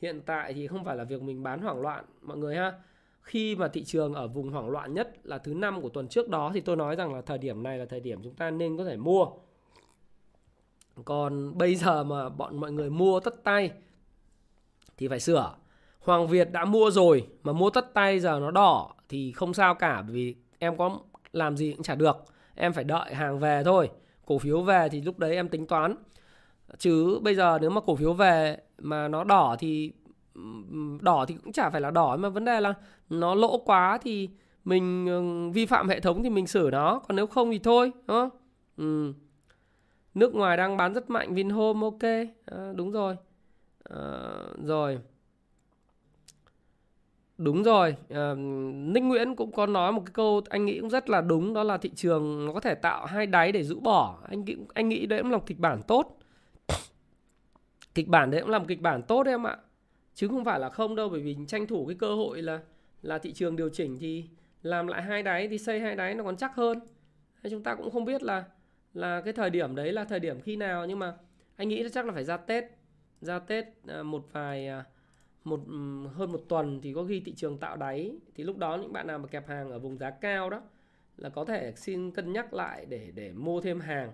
hiện tại thì không phải là việc mình bán hoảng loạn mọi người ha. Khi mà thị trường ở vùng hoảng loạn nhất là thứ năm của tuần trước đó, thì tôi nói rằng là thời điểm này là thời điểm chúng ta nên có thể mua. Còn bây giờ mà mọi người mua tất tay thì phải sửa. Hoàng Việt đã mua rồi mà mua tất tay giờ nó đỏ thì không sao cả, vì em có làm gì cũng chả được. Em phải đợi hàng về thôi. Cổ phiếu về thì lúc đấy em tính toán. Chứ bây giờ nếu mà cổ phiếu về mà nó đỏ thì cũng chả phải là đỏ, mà vấn đề là nó lỗ quá thì mình vi phạm hệ thống thì mình sửa nó, còn nếu không thì thôi, đúng không? Nước ngoài đang bán rất mạnh Vinhome, ok, đúng rồi. Ninh Nguyễn cũng có nói một cái câu anh nghĩ cũng rất là đúng, đó là thị trường nó có thể tạo hai đáy để rũ bỏ. Anh nghĩ đấy cũng là một kịch bản tốt. Kịch bản đấy cũng là một kịch bản tốt em ạ. Chứ không phải là không đâu, bởi vì tranh thủ cái cơ hội là thị trường điều chỉnh thì làm lại hai đáy, thì xây hai đáy nó còn chắc hơn. Chúng ta cũng không biết là cái thời điểm đấy là thời điểm khi nào, nhưng mà anh nghĩ chắc là phải ra Tết hơn một tuần thì có khi thị trường tạo đáy, thì lúc đó những bạn nào mà kẹp hàng ở vùng giá cao đó là có thể xin cân nhắc lại để mua thêm hàng,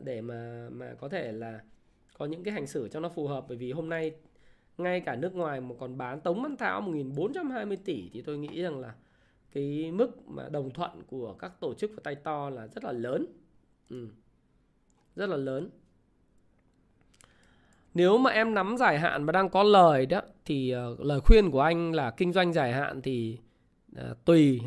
để mà có thể là có những cái hành xử cho nó phù hợp. Bởi vì hôm nay ngay cả nước ngoài mà còn bán tống bán tháo 1.420 tỷ thì tôi nghĩ rằng là cái mức mà đồng thuận của các tổ chức và tay to là rất là lớn. Rất là lớn. Nếu mà em nắm dài hạn mà đang có lời đó thì lời khuyên của anh là kinh doanh dài hạn thì tùy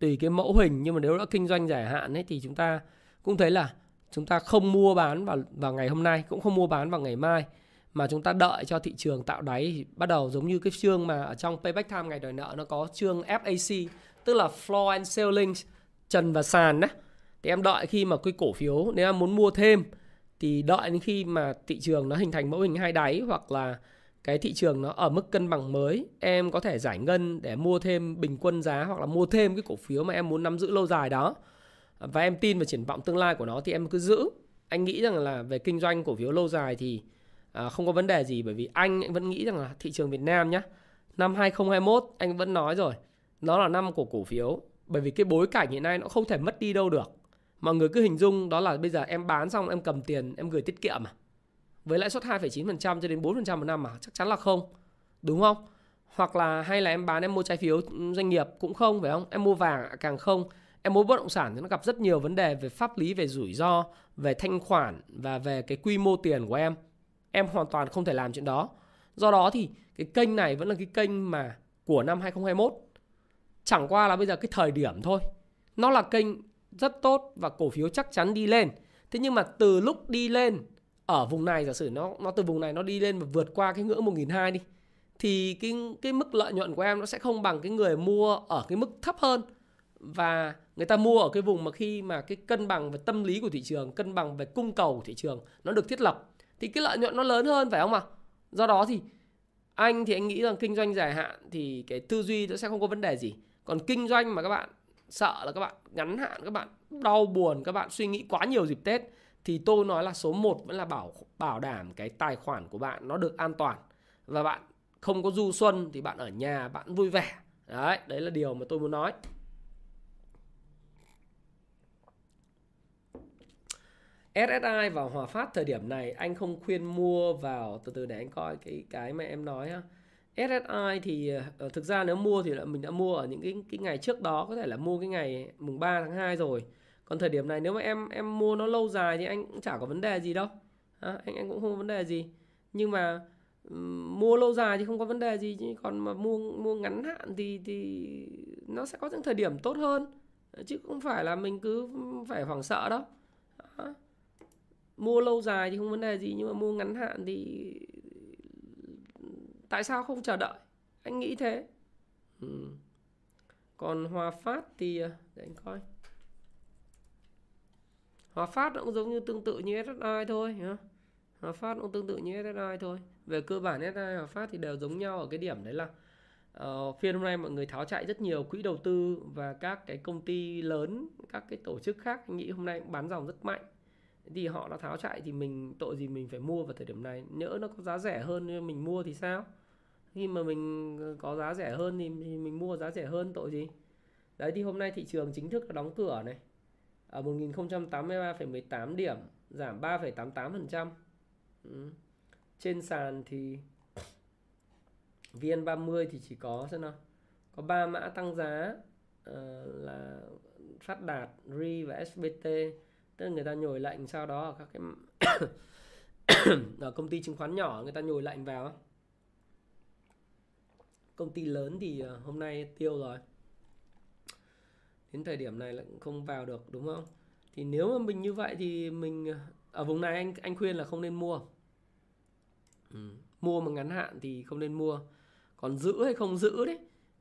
cái mẫu hình, nhưng mà nếu đã kinh doanh dài hạn ấy thì chúng ta cũng thấy là chúng ta không mua bán vào ngày hôm nay, cũng không mua bán vào ngày mai, mà chúng ta đợi cho thị trường tạo đáy thì bắt đầu giống như cái chương mà ở trong Payback Time ngày đòi nợ nó có chương FAC, tức là Floor and Ceiling, trần và sàn đấy. Thì em đợi khi mà cái cổ phiếu nếu em muốn mua thêm thì đợi đến khi mà thị trường nó hình thành mẫu hình hai đáy hoặc là cái thị trường nó ở mức cân bằng mới, em có thể giải ngân để mua thêm bình quân giá hoặc là mua thêm cái cổ phiếu mà em muốn nắm giữ lâu dài đó. Và em tin vào triển vọng tương lai của nó thì em cứ giữ. Anh nghĩ rằng là về kinh doanh cổ phiếu lâu dài thì không có vấn đề gì, bởi vì anh vẫn nghĩ rằng là thị trường Việt Nam nhá, năm 2021 anh vẫn nói rồi, nó là năm của cổ phiếu, bởi vì cái bối cảnh hiện nay nó không thể mất đi đâu được. Mọi người cứ hình dung đó là bây giờ em bán xong em cầm tiền em gửi tiết kiệm mà, với lãi suất 2,9% cho đến 4% một năm mà, chắc chắn là không, đúng không? Hoặc là hay là em bán em mua trái phiếu doanh nghiệp cũng không, phải không? Em mua vàng càng không. Em mua bất động sản thì nó gặp rất nhiều vấn đề về pháp lý, về rủi ro, về thanh khoản và về cái quy mô tiền của em. Em hoàn toàn không thể làm chuyện đó. Do đó thì cái kênh này vẫn là cái kênh mà của năm 2021. Chẳng qua là bây giờ cái thời điểm thôi. Nó là kênh rất tốt và cổ phiếu chắc chắn đi lên. Thế nhưng mà từ lúc đi lên ở vùng này, giả sử nó từ vùng này nó đi lên và vượt qua cái ngưỡng 1.200 đi, thì cái mức lợi nhuận của em nó sẽ không bằng cái người mua ở cái mức thấp hơn. Và người ta mua ở cái vùng mà khi mà cái cân bằng về tâm lý của thị trường, cân bằng về cung cầu của thị trường nó được thiết lập thì cái lợi nhuận nó lớn hơn, phải không ạ? Do đó thì anh nghĩ rằng kinh doanh dài hạn thì cái tư duy nó sẽ không có vấn đề gì. Còn kinh doanh mà các bạn sợ là các bạn ngắn hạn, các bạn đau buồn, các bạn suy nghĩ quá nhiều dịp Tết, thì tôi nói là số 1 vẫn là bảo đảm cái tài khoản của bạn nó được an toàn. Và bạn không có du xuân thì bạn ở nhà bạn vui vẻ. Đấy là điều mà tôi muốn nói. SSI và Hòa Phát thời điểm này anh không khuyên mua vào, từ để anh coi cái mà em nói ha. SSI thì thực ra nếu mua thì là mình đã mua ở những cái ngày trước đó, có thể là mua cái ngày mùng 3 tháng 2 rồi. Còn thời điểm này nếu mà em mua nó lâu dài thì anh cũng chả có vấn đề gì đâu. Anh cũng không có vấn đề gì. Nhưng mà mua lâu dài thì không có vấn đề gì, chứ còn mà mua ngắn hạn thì nó sẽ có những thời điểm tốt hơn, chứ không phải là mình cứ phải hoảng sợ đâu. Mua lâu dài thì không vấn đề gì, nhưng mà mua ngắn hạn thì tại sao không chờ đợi? Anh nghĩ thế. Còn Hòa Phát thì để anh coi. Hòa Phát nó cũng giống như tương tự như SSI thôi. Hòa Phát cũng tương tự như SSI thôi. Về cơ bản SSI Hòa Phát thì đều giống nhau ở cái điểm đấy là phiên hôm nay mọi người tháo chạy rất nhiều, quỹ đầu tư và các cái công ty lớn, các cái tổ chức khác anh nghĩ hôm nay cũng bán dòng rất mạnh. Thì họ đã tháo chạy thì mình tội gì mình phải mua vào thời điểm này. Nhỡ nó có giá rẻ hơn mình mua thì sao? Khi mà mình có giá rẻ hơn thì mình mua giá rẻ hơn, tội gì? Đấy, thì hôm nay thị trường chính thức đã đóng cửa này ở 1083,18 điểm, giảm 3,88%. Trên sàn thì VN30 thì chỉ có xem nào, có 3 mã tăng giá là Phát Đạt, RE và SBT. Tức là người ta nhồi lệnh sau đó ở các cái ở công ty chứng khoán nhỏ người ta nhồi lệnh vào. Công ty lớn thì hôm nay tiêu rồi. Đến thời điểm này là không vào được, đúng không? Thì nếu mà mình như vậy thì mình ở vùng này anh khuyên là không nên mua. Mua mà ngắn hạn thì không nên mua. Còn giữ hay không giữ đấy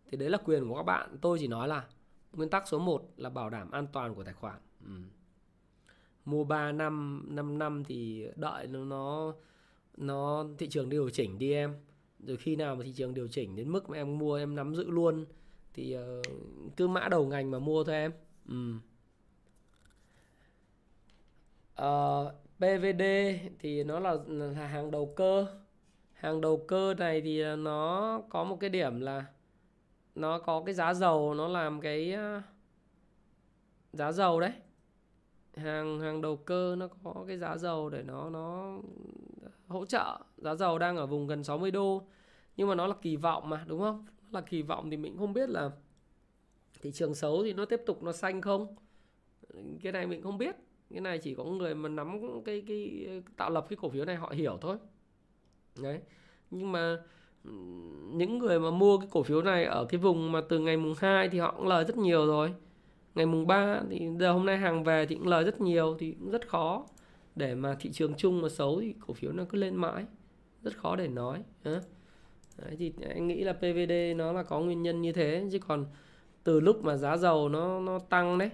thì đấy là quyền của các bạn. Tôi chỉ nói là nguyên tắc số 1 là bảo đảm an toàn của tài khoản. Mua 3 năm, 5 năm thì đợi nó thị trường điều chỉnh đi em. Rồi khi nào mà thị trường điều chỉnh đến mức mà em mua em nắm giữ luôn thì cứ mã đầu ngành mà mua thôi em. PVD thì nó là hàng đầu cơ. Hàng đầu cơ này thì nó có một cái điểm là nó có cái giá dầu, nó làm cái giá dầu đấy. Hàng đầu cơ nó có cái giá dầu để nó hỗ trợ. Giá dầu đang ở vùng gần 60 đô. Nhưng mà nó là kỳ vọng mà, đúng không? Là kỳ vọng thì mình không biết là thị trường xấu thì nó tiếp tục nó xanh không. Cái này mình không biết. Cái này chỉ có người mà nắm cái tạo lập cái cổ phiếu này họ hiểu thôi. Đấy. Nhưng mà những người mà mua cái cổ phiếu này ở cái vùng mà từ ngày mùng 2 thì họ cũng lời rất nhiều rồi. Ngày mùng 3 thì giờ hôm nay hàng về thì cũng lời rất nhiều, thì cũng rất khó để mà thị trường chung mà xấu thì cổ phiếu nó cứ lên mãi. rất khó để nói. Đấy, thì anh nghĩ là PVD nó là có nguyên nhân như thế, chứ còn từ lúc mà giá dầu nó tăng đấy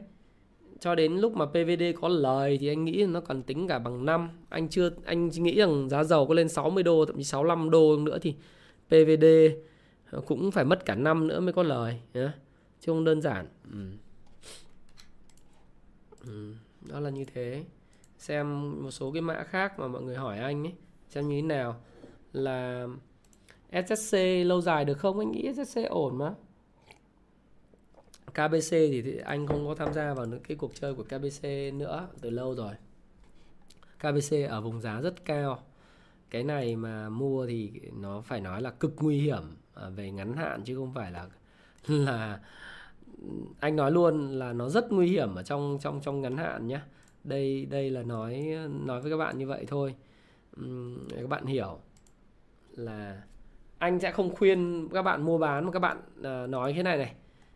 cho đến lúc mà PVD có lời thì anh nghĩ nó còn tính cả bằng 5. Anh nghĩ rằng giá dầu có lên 60 đô thậm chí 65 đô nữa thì PVD cũng phải mất cả năm nữa mới có lời, chứ không đơn giản. Đó là như thế. Xem một số cái mã khác mà mọi người hỏi anh ấy, xem như thế nào. Là SSC lâu dài được không? Anh nghĩ SSC ổn mà. KBC thì anh không có tham gia vào những cái cuộc chơi của KBC nữa từ lâu rồi. KBC ở vùng giá rất cao. Cái này mà mua thì nó phải nói là cực nguy hiểm về ngắn hạn, chứ không phải là anh nói luôn là nó rất nguy hiểm ở trong ngắn hạn nhé. Đây là nói với các bạn như vậy thôi. Để các bạn hiểu là anh sẽ không khuyên các bạn mua bán, mà các bạn nói thế này này.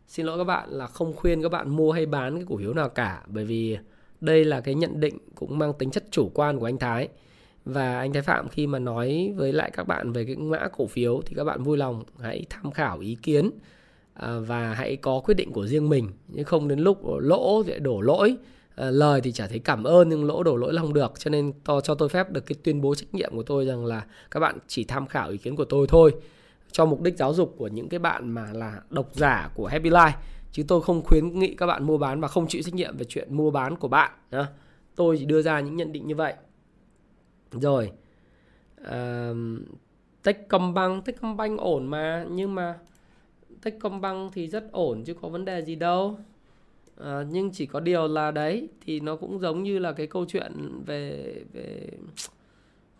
Xin lỗi các bạn là không khuyên các bạn mua hay bán cái cổ phiếu nào cả, bởi vì đây là cái nhận định cũng mang tính chất chủ quan của anh Thái. Và anh Thái Phạm khi mà nói với lại các bạn về cái mã cổ phiếu thì các bạn vui lòng hãy tham khảo ý kiến và hãy có quyết định của riêng mình, nhưng không đến lúc lỗ thì đổ lỗi, lời thì chả thấy cảm ơn nhưng lỗ đổ lỗi là không được. Cho nên cho tôi phép được cái tuyên bố trách nhiệm của tôi rằng là các bạn chỉ tham khảo ý kiến của tôi thôi, cho mục đích giáo dục của những cái bạn mà là độc giả của Happy Life, chứ tôi không khuyến nghị các bạn mua bán và không chịu trách nhiệm về chuyện mua bán của bạn. Tôi chỉ đưa ra những nhận định như vậy. Rồi, Techcombank ổn mà, nhưng mà Techcombank thì rất ổn chứ có vấn đề gì đâu. Nhưng chỉ có điều là đấy, thì nó cũng giống như là cái câu chuyện về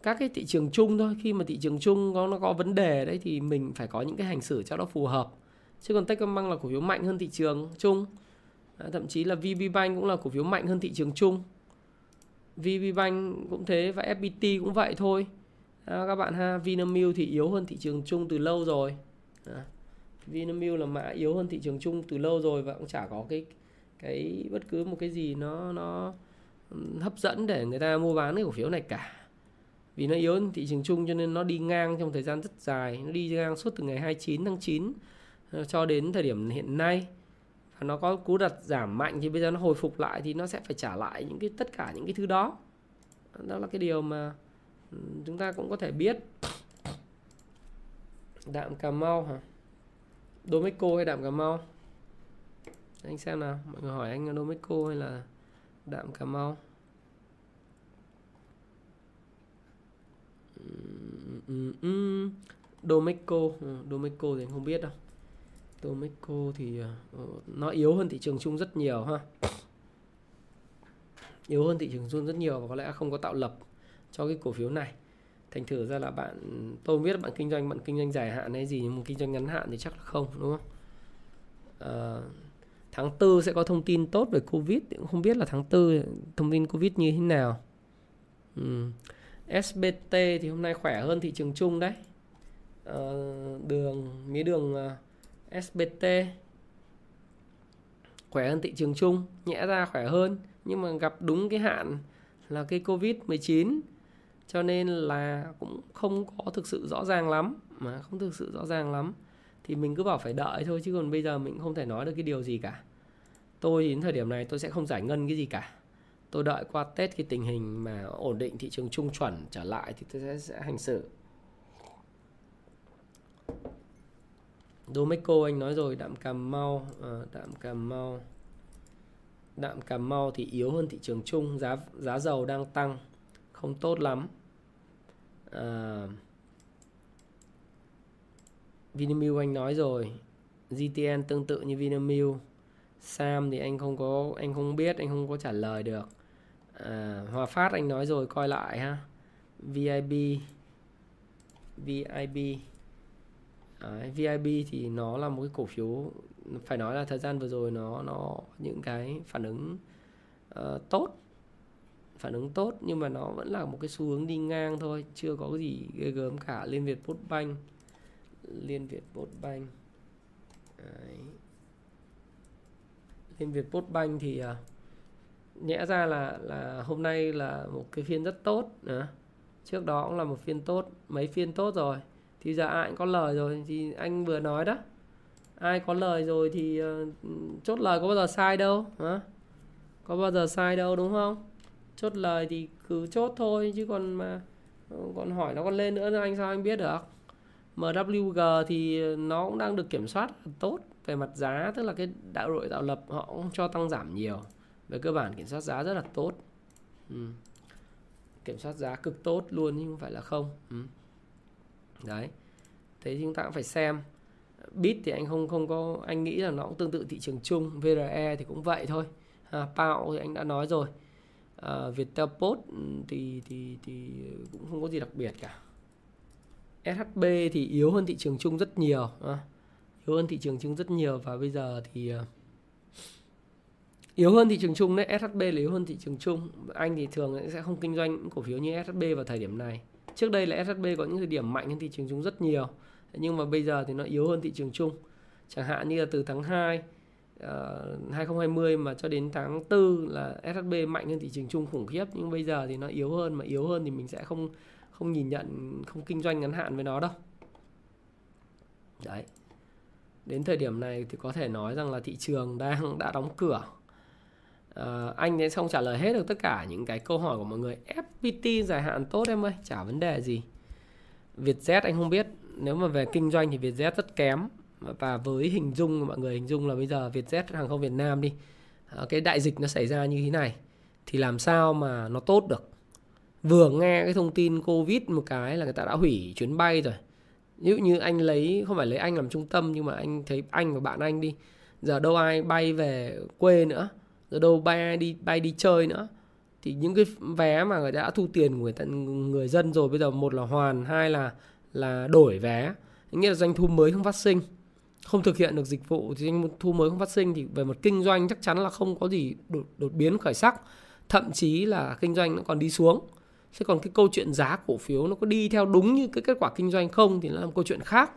các cái thị trường chung thôi. Khi mà thị trường chung nó có vấn đề đấy thì mình phải có những cái hành xử cho nó phù hợp. Chứ còn Techcombank là cổ phiếu mạnh hơn thị trường chung. Thậm chí là VIB cũng là cổ phiếu mạnh hơn thị trường chung. VIB cũng thế và FPT cũng vậy thôi. Các bạn ha, Vinamilk thì yếu hơn thị trường chung từ lâu rồi. Vinamilk là mã yếu hơn thị trường chung từ lâu rồi và cũng chả có cái bất cứ một cái gì nó hấp dẫn để người ta mua bán cái cổ phiếu này cả. Vì nó yếu hơn thị trường chung cho nên nó đi ngang trong thời gian rất dài. Nó đi ngang suốt từ ngày 29 tháng 9 cho đến thời điểm hiện nay. Và nó có cú đặt giảm mạnh thì bây giờ nó hồi phục lại thì nó sẽ phải trả lại tất cả những cái thứ đó. Đó là cái điều mà chúng ta cũng có thể biết. Đạm Cà Mau hả? Domeco hay Đạm Cà Mau? Anh xem nào, mọi người hỏi anh là Domeco hay là Đạm Cà Mau? Domeco thì anh không biết đâu. Domeco thì nó yếu hơn thị trường chung rất nhiều ha. Yếu hơn thị trường chung rất nhiều và có lẽ không có tạo lập cho cái cổ phiếu này. Thành thử ra là tôi không biết là bạn kinh doanh dài hạn hay gì, nhưng mà kinh doanh ngắn hạn thì chắc là không, đúng không? Tháng 4 sẽ có thông tin tốt về Covid, cũng không biết là tháng 4 thông tin Covid như thế nào. SBT thì hôm nay khỏe hơn thị trường chung đấy. SBT khỏe hơn thị trường chung, nhẽ ra khỏe hơn, nhưng mà gặp đúng cái hạn là cái Covid-19 cho nên là cũng không có thực sự rõ ràng lắm, thì mình cứ bảo phải đợi thôi, chứ còn bây giờ mình không thể nói được cái điều gì cả. Tôi đến thời điểm này tôi sẽ không giải ngân cái gì cả. Tôi đợi qua Tết khi tình hình mà ổn định thị trường chung chuẩn trở lại thì tôi sẽ hành xử. Domeco anh nói rồi, Đạm Cà Mau thì yếu hơn thị trường chung, giá dầu đang tăng không tốt lắm. Vinamilk anh nói rồi, GTN tương tự như Vinamilk. Sam thì anh không biết, anh không có trả lời được. Hòa Phát anh nói rồi, coi lại ha. VIB thì nó là một cái cổ phiếu phải nói là thời gian vừa rồi nó những cái phản ứng tốt, nhưng mà nó vẫn là một cái xu hướng đi ngang thôi, chưa có cái gì ghê gớm cả. Liên Việt Postbank thì nhẽ ra là hôm nay là một cái phiên rất tốt. Trước đó cũng là một phiên tốt, mấy phiên tốt rồi. Thì giờ ai cũng có lời rồi, thì anh vừa nói đó. Ai có lời rồi thì chốt lời có bao giờ sai đâu. Hả? Có bao giờ sai đâu đúng không? Chốt lời thì cứ chốt thôi, chứ còn mà còn hỏi nó còn lên nữa anh sao anh biết được. MWG thì nó cũng đang được kiểm soát tốt về mặt giá, tức là cái đạo đội tạo lập họ cũng cho tăng giảm nhiều. Về cơ bản kiểm soát giá rất là tốt. Kiểm soát giá cực tốt luôn nhưng không phải là không. Đấy. Thế chúng ta cũng phải xem. Bit thì anh không có, anh nghĩ là nó cũng tương tự thị trường chung, VRE thì cũng vậy thôi. Pao thì anh đã nói rồi. Viettel Post thì cũng không có gì đặc biệt cả. SHB thì yếu hơn thị trường chung rất nhiều. Yếu hơn thị trường chung rất nhiều và bây giờ thì yếu hơn thị trường chung đấy, SHB là yếu hơn thị trường chung. Anh thì thường sẽ không kinh doanh cổ phiếu như SHB vào thời điểm này. Trước đây là SHB có những thời điểm mạnh hơn thị trường chung rất nhiều. Nhưng mà bây giờ thì nó yếu hơn thị trường chung. Chẳng hạn như là từ tháng 2 2020 mà cho đến tháng 4 là SHB mạnh hơn thị trường chung khủng khiếp. Nhưng bây giờ thì nó yếu hơn, mà yếu hơn thì mình sẽ không nhìn nhận, không kinh doanh ngắn hạn với nó đâu. Đấy. Đến thời điểm này thì có thể nói rằng là thị trường đã đóng cửa. Anh sẽ không trả lời hết được tất cả những cái câu hỏi của mọi người. FPT dài hạn tốt em ơi, chả vấn đề gì. Vietjet anh không biết. Nếu mà về kinh doanh thì Vietjet rất kém. Và với hình dung, mọi người hình dung là bây giờ Vietjet hàng không Việt Nam đi, cái đại dịch nó xảy ra như thế này thì làm sao mà nó tốt được. Vừa nghe cái thông tin Covid một cái là người ta đã hủy chuyến bay rồi. Ví dụ như anh lấy, không phải lấy anh làm trung tâm, nhưng mà anh thấy anh và bạn anh đi, giờ đâu ai bay về quê nữa, rồi đâu bay đi chơi nữa. Thì những cái vé mà người đã thu tiền của người dân rồi, bây giờ một là hoàn, hai là đổi vé, nghĩa là doanh thu mới không phát sinh, không thực hiện được dịch vụ thì doanh thu mới không phát sinh. Thì về mặt kinh doanh chắc chắn là không có gì đột biến khởi sắc, thậm chí là kinh doanh nó còn đi xuống. Thế còn cái câu chuyện giá cổ phiếu nó có đi theo đúng như cái kết quả kinh doanh không thì nó là một câu chuyện khác.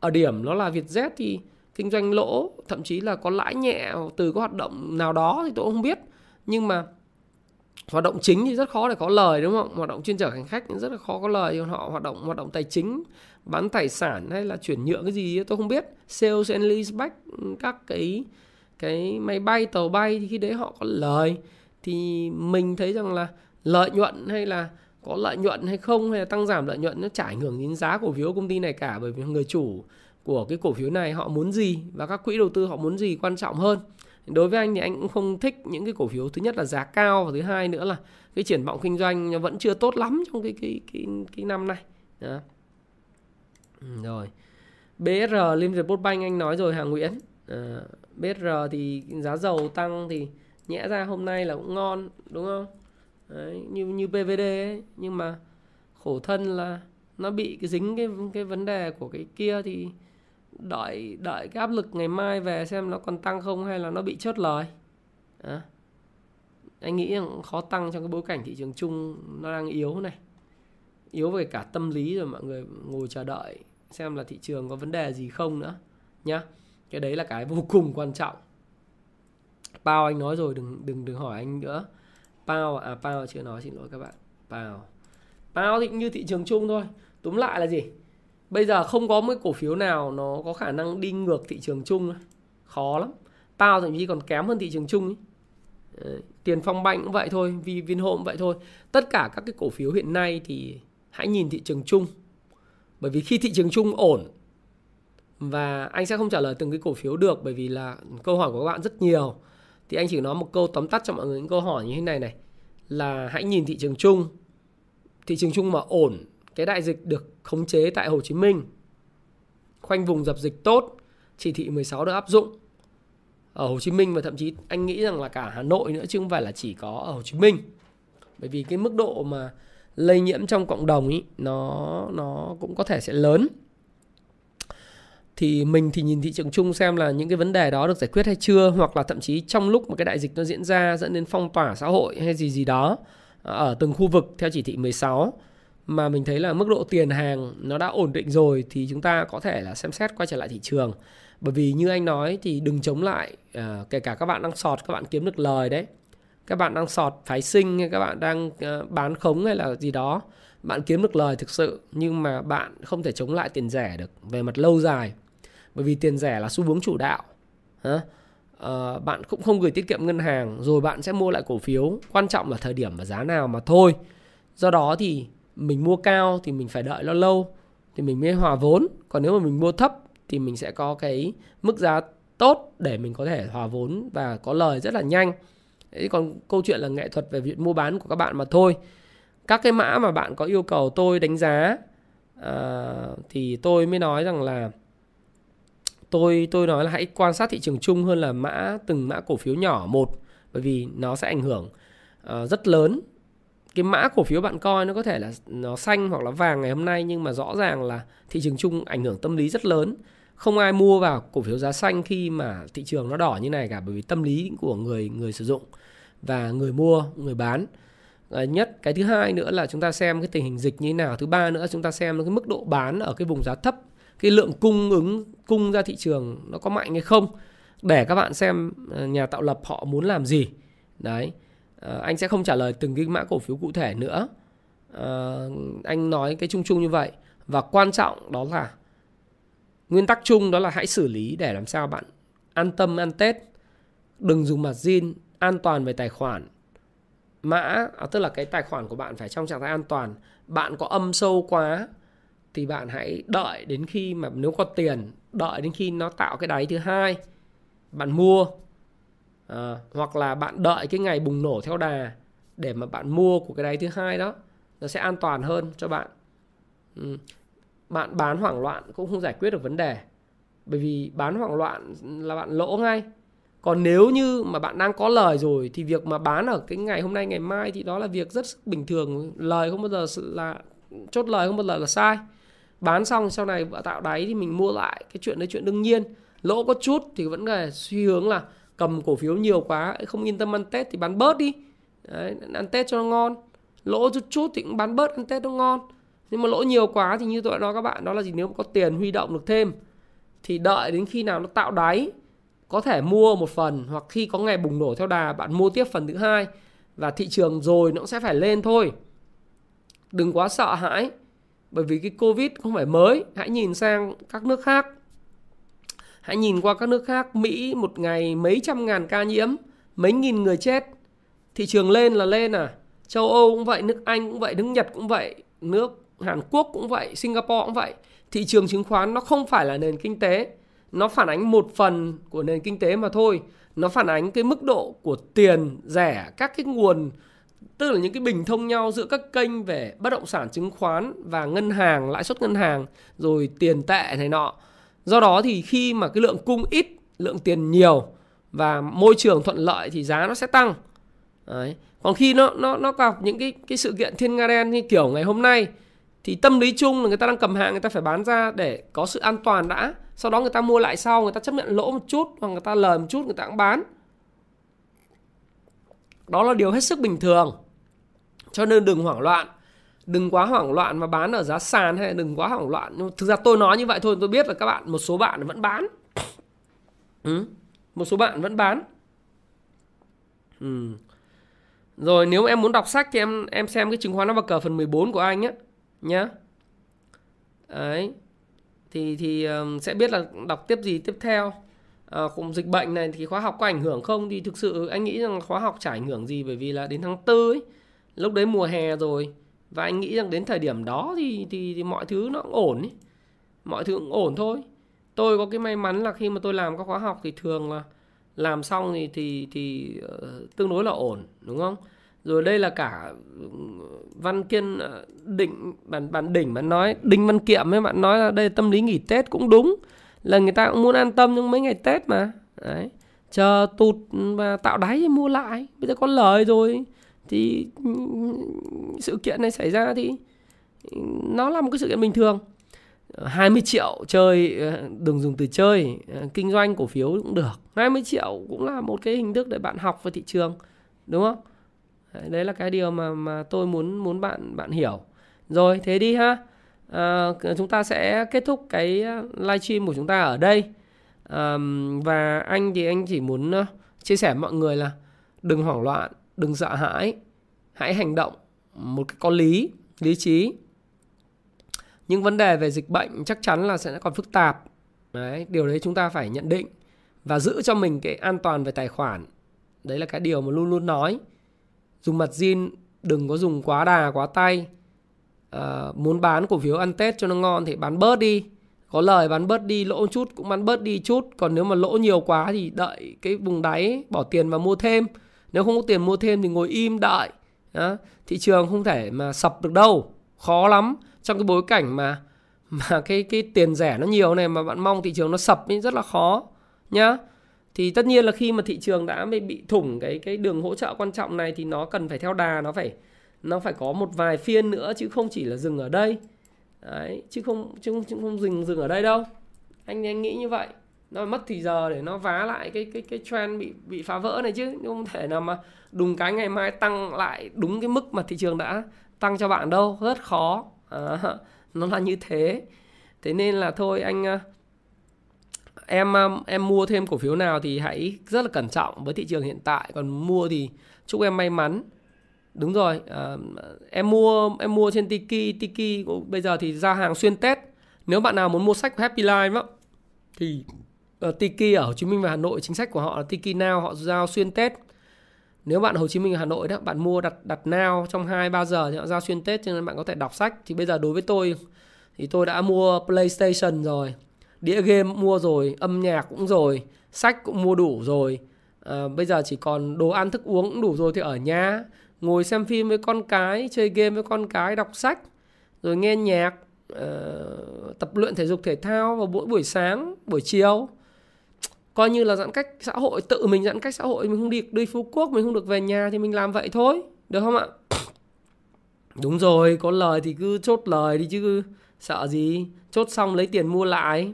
Ở điểm nó là Vietjet thì kinh doanh lỗ, thậm chí là có lãi nhẹ từ các hoạt động nào đó thì tôi cũng không biết. Nhưng mà hoạt động chính thì rất khó để có lời đúng không? Hoạt động chuyên chở hành khách rất là khó có lời. Còn họ hoạt động tài chính, bán tài sản hay là chuyển nhượng cái gì tôi không biết. Sales and leaseback, các cái máy bay, tàu bay thì khi đấy họ có lời. Thì mình thấy rằng là lợi nhuận hay là có lợi nhuận hay không, hay là tăng giảm lợi nhuận, nó chả ảnh hưởng đến giá cổ phiếu của công ty này cả. Bởi vì người chủ của cái cổ phiếu này họ muốn gì và các quỹ đầu tư họ muốn gì quan trọng hơn. Đối với anh thì anh cũng không thích những cái cổ phiếu, thứ nhất là giá cao, và thứ hai nữa là cái triển vọng kinh doanh vẫn chưa tốt lắm trong cái năm này. Đó. Rồi. BR Limited Post Bank anh nói rồi, Hà Nguyễn. BR thì giá dầu tăng thì nhẽ ra hôm nay là cũng ngon đúng không? Đấy, như PVD ấy, nhưng mà khổ thân là nó bị cái dính cái vấn đề của cái kia. Thì đợi cái áp lực ngày mai về xem nó còn tăng không hay là nó bị chốt lời. À, anh nghĩ là khó tăng trong cái bối cảnh thị trường chung nó đang yếu này, yếu về cả tâm lý rồi. Mọi người ngồi chờ đợi xem là thị trường có vấn đề gì không nữa nhá. Cái đấy là cái vô cùng quan trọng. Pao anh nói rồi, đừng hỏi anh nữa. Pao chưa nói, xin lỗi các bạn. Pao thì như thị trường chung thôi. Túm lại là gì? Bây giờ không có một cổ phiếu nào nó có khả năng đi ngược thị trường chung, khó lắm. Pao thậm chí còn kém hơn thị trường chung ấy. Tiền Phong Banh cũng vậy thôi, Vinhome cũng vậy thôi. Tất cả các cái cổ phiếu hiện nay thì hãy nhìn thị trường chung. Bởi vì khi thị trường chung ổn, và anh sẽ không trả lời từng cái cổ phiếu được bởi vì là câu hỏi của các bạn rất nhiều, thì anh chỉ nói một câu tóm tắt cho mọi người những câu hỏi như thế này là hãy nhìn thị trường chung. Thị trường chung mà ổn, cái đại dịch được khống chế tại Hồ Chí Minh, khoanh vùng dập dịch tốt, chỉ thị 16 được áp dụng ở Hồ Chí Minh, và thậm chí anh nghĩ rằng là cả Hà Nội nữa chứ không phải là chỉ có ở Hồ Chí Minh. Bởi vì cái mức độ mà lây nhiễm trong cộng đồng ý, nó cũng có thể sẽ lớn. Thì mình thì nhìn thị trường chung xem là những cái vấn đề đó được giải quyết hay chưa, hoặc là thậm chí trong lúc mà cái đại dịch nó diễn ra dẫn đến phong tỏa xã hội hay gì đó ở từng khu vực theo chỉ thị 16 mà mình thấy là mức độ tiền hàng nó đã ổn định rồi thì chúng ta có thể là xem xét quay trở lại thị trường. Bởi vì như anh nói thì đừng chống lại, kể cả các bạn đang short các bạn kiếm được lời đấy, các bạn đang short phái sinh hay các bạn đang bán khống hay là gì đó, Bạn kiếm được lời thực sự nhưng mà bạn không thể chống lại tiền rẻ được về mặt lâu dài. Bởi vì tiền rẻ là xu hướng chủ đạo. Bạn cũng không gửi tiết kiệm ngân hàng rồi bạn sẽ mua lại cổ phiếu. Quan trọng là thời điểm và giá nào mà thôi. Do đó thì mình mua cao thì mình phải đợi nó lâu thì mình mới hòa vốn. Còn nếu mà mình mua thấp thì mình sẽ có cái mức giá tốt để mình có thể hòa vốn và có lời rất là nhanh. Đấy, còn câu chuyện là nghệ thuật về việc mua bán của các bạn mà thôi. Các cái mã mà bạn có yêu cầu tôi đánh giá thì tôi mới nói rằng là tôi nói là hãy quan sát thị trường chung hơn là từng mã cổ phiếu nhỏ một, bởi vì nó sẽ ảnh hưởng rất lớn. Cái mã cổ phiếu bạn coi nó có thể là nó xanh hoặc là vàng ngày hôm nay, nhưng mà rõ ràng là thị trường chung ảnh hưởng tâm lý rất lớn. Không ai mua vào cổ phiếu giá xanh khi mà thị trường nó đỏ như này cả, bởi vì tâm lý của người sử dụng và người mua, người bán. Nhất, cái thứ hai nữa là chúng ta xem cái tình hình dịch như thế nào. Thứ ba nữa chúng ta xem cái mức độ bán ở cái vùng giá thấp, cái lượng cung ra thị trường nó có mạnh hay không, để các bạn xem nhà tạo lập họ muốn làm gì. Đấy, anh sẽ không trả lời từng cái mã cổ phiếu cụ thể nữa, anh nói cái chung như vậy. Và quan trọng đó là nguyên tắc chung, đó là hãy xử lý để làm sao bạn an tâm ăn Tết, đừng dùng margin, an toàn về tài khoản. Mã, tức là cái tài khoản của bạn phải trong trạng thái an toàn. Bạn có âm sâu quá thì bạn hãy đợi đến khi mà nếu có tiền, đợi đến khi nó tạo cái đáy thứ hai bạn mua, hoặc là bạn đợi cái ngày bùng nổ theo đà để mà bạn mua của cái đáy thứ hai đó, nó sẽ an toàn hơn cho bạn. Bạn bán hoảng loạn cũng không giải quyết được vấn đề, bởi vì bán hoảng loạn là bạn lỗ ngay. Còn nếu như mà bạn đang có lời rồi thì việc mà bán ở cái ngày hôm nay, ngày mai thì đó là việc rất bình thường. Lời không bao giờ là chốt, lời không bao giờ là sai. Bán xong sau này tạo đáy thì mình mua lại, cái chuyện đấy chuyện đương nhiên. Lỗ có chút thì vẫn là suy hướng là cầm cổ phiếu nhiều quá, không yên tâm ăn Tết thì bán bớt đi. Đấy, ăn Tết cho nó ngon. Lỗ chút thì cũng bán bớt, ăn Tết nó ngon. Nhưng mà lỗ nhiều quá thì như tôi đã nói các bạn, đó là gì, nếu có tiền huy động được thêm thì đợi đến khi nào nó tạo đáy có thể mua một phần, hoặc khi có ngày bùng nổ theo đà bạn mua tiếp phần thứ hai, và thị trường rồi nó cũng sẽ phải lên thôi. Đừng quá sợ hãi, bởi vì cái Covid không phải mới. Hãy nhìn sang các nước khác, hãy nhìn qua các nước khác. Mỹ một ngày mấy trăm ngàn ca nhiễm, mấy nghìn người chết, thị trường lên là lên à. Châu Âu cũng vậy, nước Anh cũng vậy, nước Nhật cũng vậy, nước Hàn Quốc cũng vậy, Singapore cũng vậy. Thị trường chứng khoán nó không phải là nền kinh tế, nó phản ánh một phần của nền kinh tế mà thôi. Nó phản ánh cái mức độ của tiền rẻ, các cái nguồn, tức là những cái bình thông nhau giữa các kênh về bất động sản, chứng khoán và ngân hàng, lãi suất ngân hàng, rồi tiền tệ này nọ. Do đó thì khi mà cái lượng cung ít, lượng tiền nhiều và môi trường thuận lợi thì giá nó sẽ tăng. Đấy. Còn khi nó gặp những cái sự kiện thiên nga đen như kiểu ngày hôm nay thì tâm lý chung là người ta đang cầm hàng, người ta phải bán ra để có sự an toàn đã. Sau đó người ta mua lại sau, người ta chấp nhận lỗ một chút hoặc người ta lời một chút, người ta cũng bán. Đó là điều hết sức bình thường. Cho nên đừng hoảng loạn, đừng quá hoảng loạn mà bán ở giá sàn, hay đừng quá hoảng loạn. Nhưng thực ra tôi nói như vậy thôi, tôi biết là các bạn, một số bạn vẫn bán. Một số bạn vẫn bán. Rồi nếu em muốn đọc sách thì em xem cái chứng khoán nó vào cờ phần 14 của anh ấy, nhá. Đấy. Thì sẽ biết là đọc tiếp gì tiếp theo. Cùng dịch bệnh này thì khóa học có ảnh hưởng không? Thì thực sự anh nghĩ rằng khóa học chả ảnh hưởng gì, bởi vì là đến tháng 4 ấy, lúc đấy mùa hè rồi, và anh nghĩ rằng đến thời điểm đó thì mọi thứ nó cũng ổn ấy. Mọi thứ cũng ổn thôi. Tôi có cái may mắn là khi mà tôi làm các khóa học thì thường là làm xong thì tương đối là ổn, đúng không? Rồi đây là cả Văn Kiên Định, bạn Đỉnh, bạn nói Đinh Văn Kiệm ấy, bạn nói là đây là tâm lý nghỉ Tết cũng đúng, là người ta cũng muốn an tâm trong mấy ngày Tết mà. Đấy, chờ tụt và tạo đáy mua lại, bây giờ có lời rồi thì sự kiện này xảy ra thì nó là một cái sự kiện bình thường. 20 triệu chơi, đừng dùng từ chơi, kinh doanh cổ phiếu cũng được. 20 triệu cũng là một cái hình thức để bạn học về thị trường, đúng không? Đấy là cái điều mà tôi muốn bạn hiểu. Rồi, thế đi ha. Chúng ta sẽ kết thúc cái live stream của chúng ta ở đây. Và anh thì anh chỉ muốn chia sẻ với mọi người là đừng hoảng loạn, đừng sợ hãi, hãy hành động một cái có lý. lý trí. Nhưng vấn đề về dịch bệnh chắc chắn là sẽ còn phức tạp. Đấy, điều đấy chúng ta phải nhận định và giữ cho mình cái an toàn về tài khoản. Đấy là cái điều mà luôn luôn nói. Dùng margin đừng có dùng quá đà quá tay. Muốn bán cổ phiếu ăn Tết cho nó ngon thì bán bớt đi. Có lời bán bớt đi, lỗ chút cũng bán bớt đi chút. Còn nếu mà lỗ nhiều quá thì đợi cái vùng đáy, bỏ tiền vào mua thêm. Nếu không có tiền mua thêm thì ngồi im đợi. Đó. Thị trường không thể mà sập được đâu. Khó lắm. Trong cái bối cảnh mà cái tiền rẻ nó nhiều này mà bạn mong thị trường nó sập ấy, rất là khó nhá. Thì tất nhiên là khi mà thị trường đã bị thủng cái đường hỗ trợ quan trọng này thì nó cần phải theo đà, nó phải có một vài phiên nữa chứ không chỉ là dừng ở đây. Đấy, chứ không dừng ở đây đâu. Anh nghĩ như vậy. Nó mất thì giờ để nó vá lại cái trend bị phá vỡ này chứ. Không thể nào mà đùng cái ngày mai tăng lại đúng cái mức mà thị trường đã tăng cho bạn đâu, rất khó. Nó là như thế. Thế nên là thôi anh, em mua thêm cổ phiếu nào thì hãy rất là cẩn trọng với thị trường hiện tại. Còn mua thì chúc em may mắn. Đúng rồi, em mua trên Tiki. Bây giờ thì ra hàng xuyên Tết. Nếu bạn nào muốn mua sách của Happy Life đó, thì Tiki ở Hồ Chí Minh và Hà Nội, chính sách của họ là Tiki Now, họ giao xuyên Tết. Nếu bạn Hồ Chí Minh và Hà Nội đó, bạn mua đặt now trong 2-3 giờ thì họ giao xuyên Tết, cho nên bạn có thể đọc sách. Thì bây giờ đối với tôi thì tôi đã mua PlayStation rồi, đĩa game mua rồi, âm nhạc cũng rồi, sách cũng mua đủ rồi. Bây giờ chỉ còn đồ ăn thức uống cũng đủ rồi, thì ở nhà ngồi xem phim với con cái, chơi game với con cái, đọc sách, rồi nghe nhạc, tập luyện thể dục thể thao vào mỗi buổi sáng, buổi chiều. Coi như là giãn cách xã hội, tự mình giãn cách xã hội, mình không đi Phú Quốc, mình không được về nhà thì mình làm vậy thôi, được không ạ? Đúng rồi, có lời thì cứ chốt lời đi chứ sợ gì, chốt xong lấy tiền mua lại.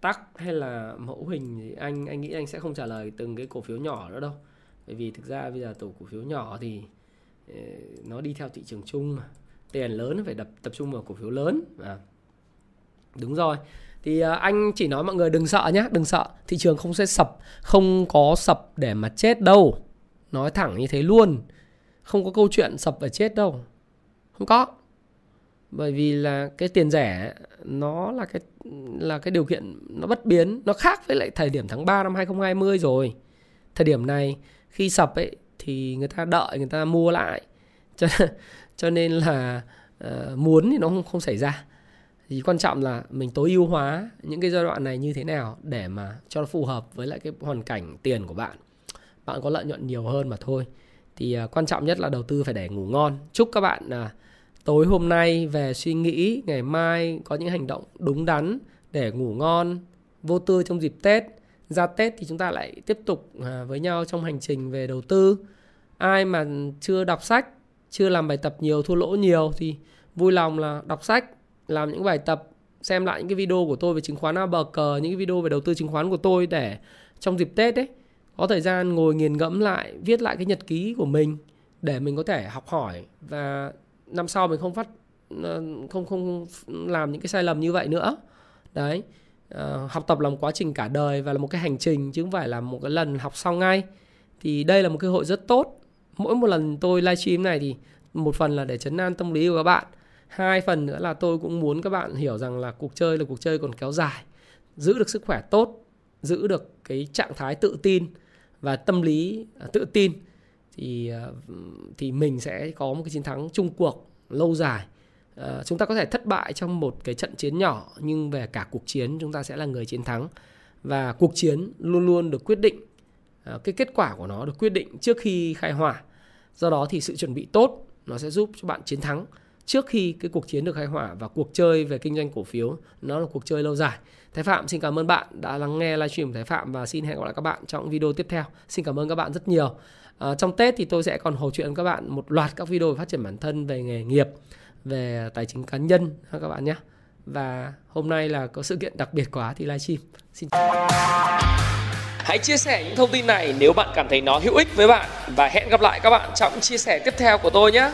Tắc hay là mẫu hình thì anh nghĩ anh sẽ không trả lời từng cái cổ phiếu nhỏ nữa đâu. Bởi vì thực ra bây giờ tổ cổ phiếu nhỏ thì nó đi theo thị trường chung mà. Tiền lớn phải tập trung vào cổ phiếu lớn. Đúng rồi. Thì anh chỉ nói mọi người đừng sợ nhé, đừng sợ. Thị trường không sẽ sập, không có sập để mà chết đâu. Nói thẳng như thế luôn. Không có câu chuyện sập và chết đâu. Không có. Bởi vì là cái tiền rẻ nó là cái điều kiện nó bất biến. Nó khác với lại thời điểm tháng 3 năm 2020 rồi. Thời điểm này khi sập ấy thì người ta đợi, người ta mua lại. Cho nên là muốn thì nó không xảy ra. Thì quan trọng là mình tối ưu hóa những cái giai đoạn này như thế nào để mà cho nó phù hợp với lại cái hoàn cảnh tiền của bạn. Bạn có lợi nhuận nhiều hơn mà thôi. Thì quan trọng nhất là đầu tư phải để ngủ ngon. Chúc các bạn tối hôm nay về suy nghĩ, ngày mai có những hành động đúng đắn để ngủ ngon, vô tư trong dịp Tết. Ra Tết thì chúng ta lại tiếp tục với nhau trong hành trình về đầu tư. Ai mà chưa đọc sách, chưa làm bài tập nhiều, thua lỗ nhiều thì vui lòng là đọc sách, làm những bài tập, xem lại những cái video của tôi về chứng khoán ABC, những cái video về đầu tư chứng khoán của tôi để trong dịp Tết ấy có thời gian ngồi nghiền ngẫm lại, viết lại cái nhật ký của mình để mình có thể học hỏi và năm sau mình không làm những cái sai lầm như vậy nữa. Đấy. Học tập là một quá trình cả đời và là một cái hành trình chứ không phải là một cái lần học xong ngay. Thì đây là một cơ hội rất tốt. Mỗi một lần tôi livestream này thì một phần là để trấn an tâm lý của các bạn, hai phần nữa là tôi cũng muốn các bạn hiểu rằng là cuộc chơi còn kéo dài. Giữ được sức khỏe tốt, giữ được cái trạng thái tự tin và tâm lý tự tin thì mình sẽ có một cái chiến thắng chung cuộc lâu dài. Chúng ta có thể thất bại trong một cái trận chiến nhỏ, nhưng về cả cuộc chiến chúng ta sẽ là người chiến thắng. Và cuộc chiến luôn luôn được quyết định, cái kết quả của nó được quyết định trước khi khai hỏa. Do đó thì sự chuẩn bị tốt nó sẽ giúp cho bạn chiến thắng trước khi cái cuộc chiến được khai hỏa. Và cuộc chơi về kinh doanh cổ phiếu nó là cuộc chơi lâu dài. Thái Phạm xin cảm ơn bạn đã lắng nghe livestream của Thái Phạm và xin hẹn gặp lại các bạn trong video tiếp theo. Xin cảm ơn các bạn rất nhiều. Trong Tết thì tôi sẽ còn hỗ chuyện với các bạn một loạt các video phát triển bản thân, về nghề nghiệp, về tài chính cá nhân ha các bạn nhé. Và hôm nay là có sự kiện đặc biệt quá thì livestream. Xin chào. Hãy chia sẻ những thông tin này nếu bạn cảm thấy nó hữu ích với bạn và hẹn gặp lại các bạn trong chia sẻ tiếp theo của tôi nhé.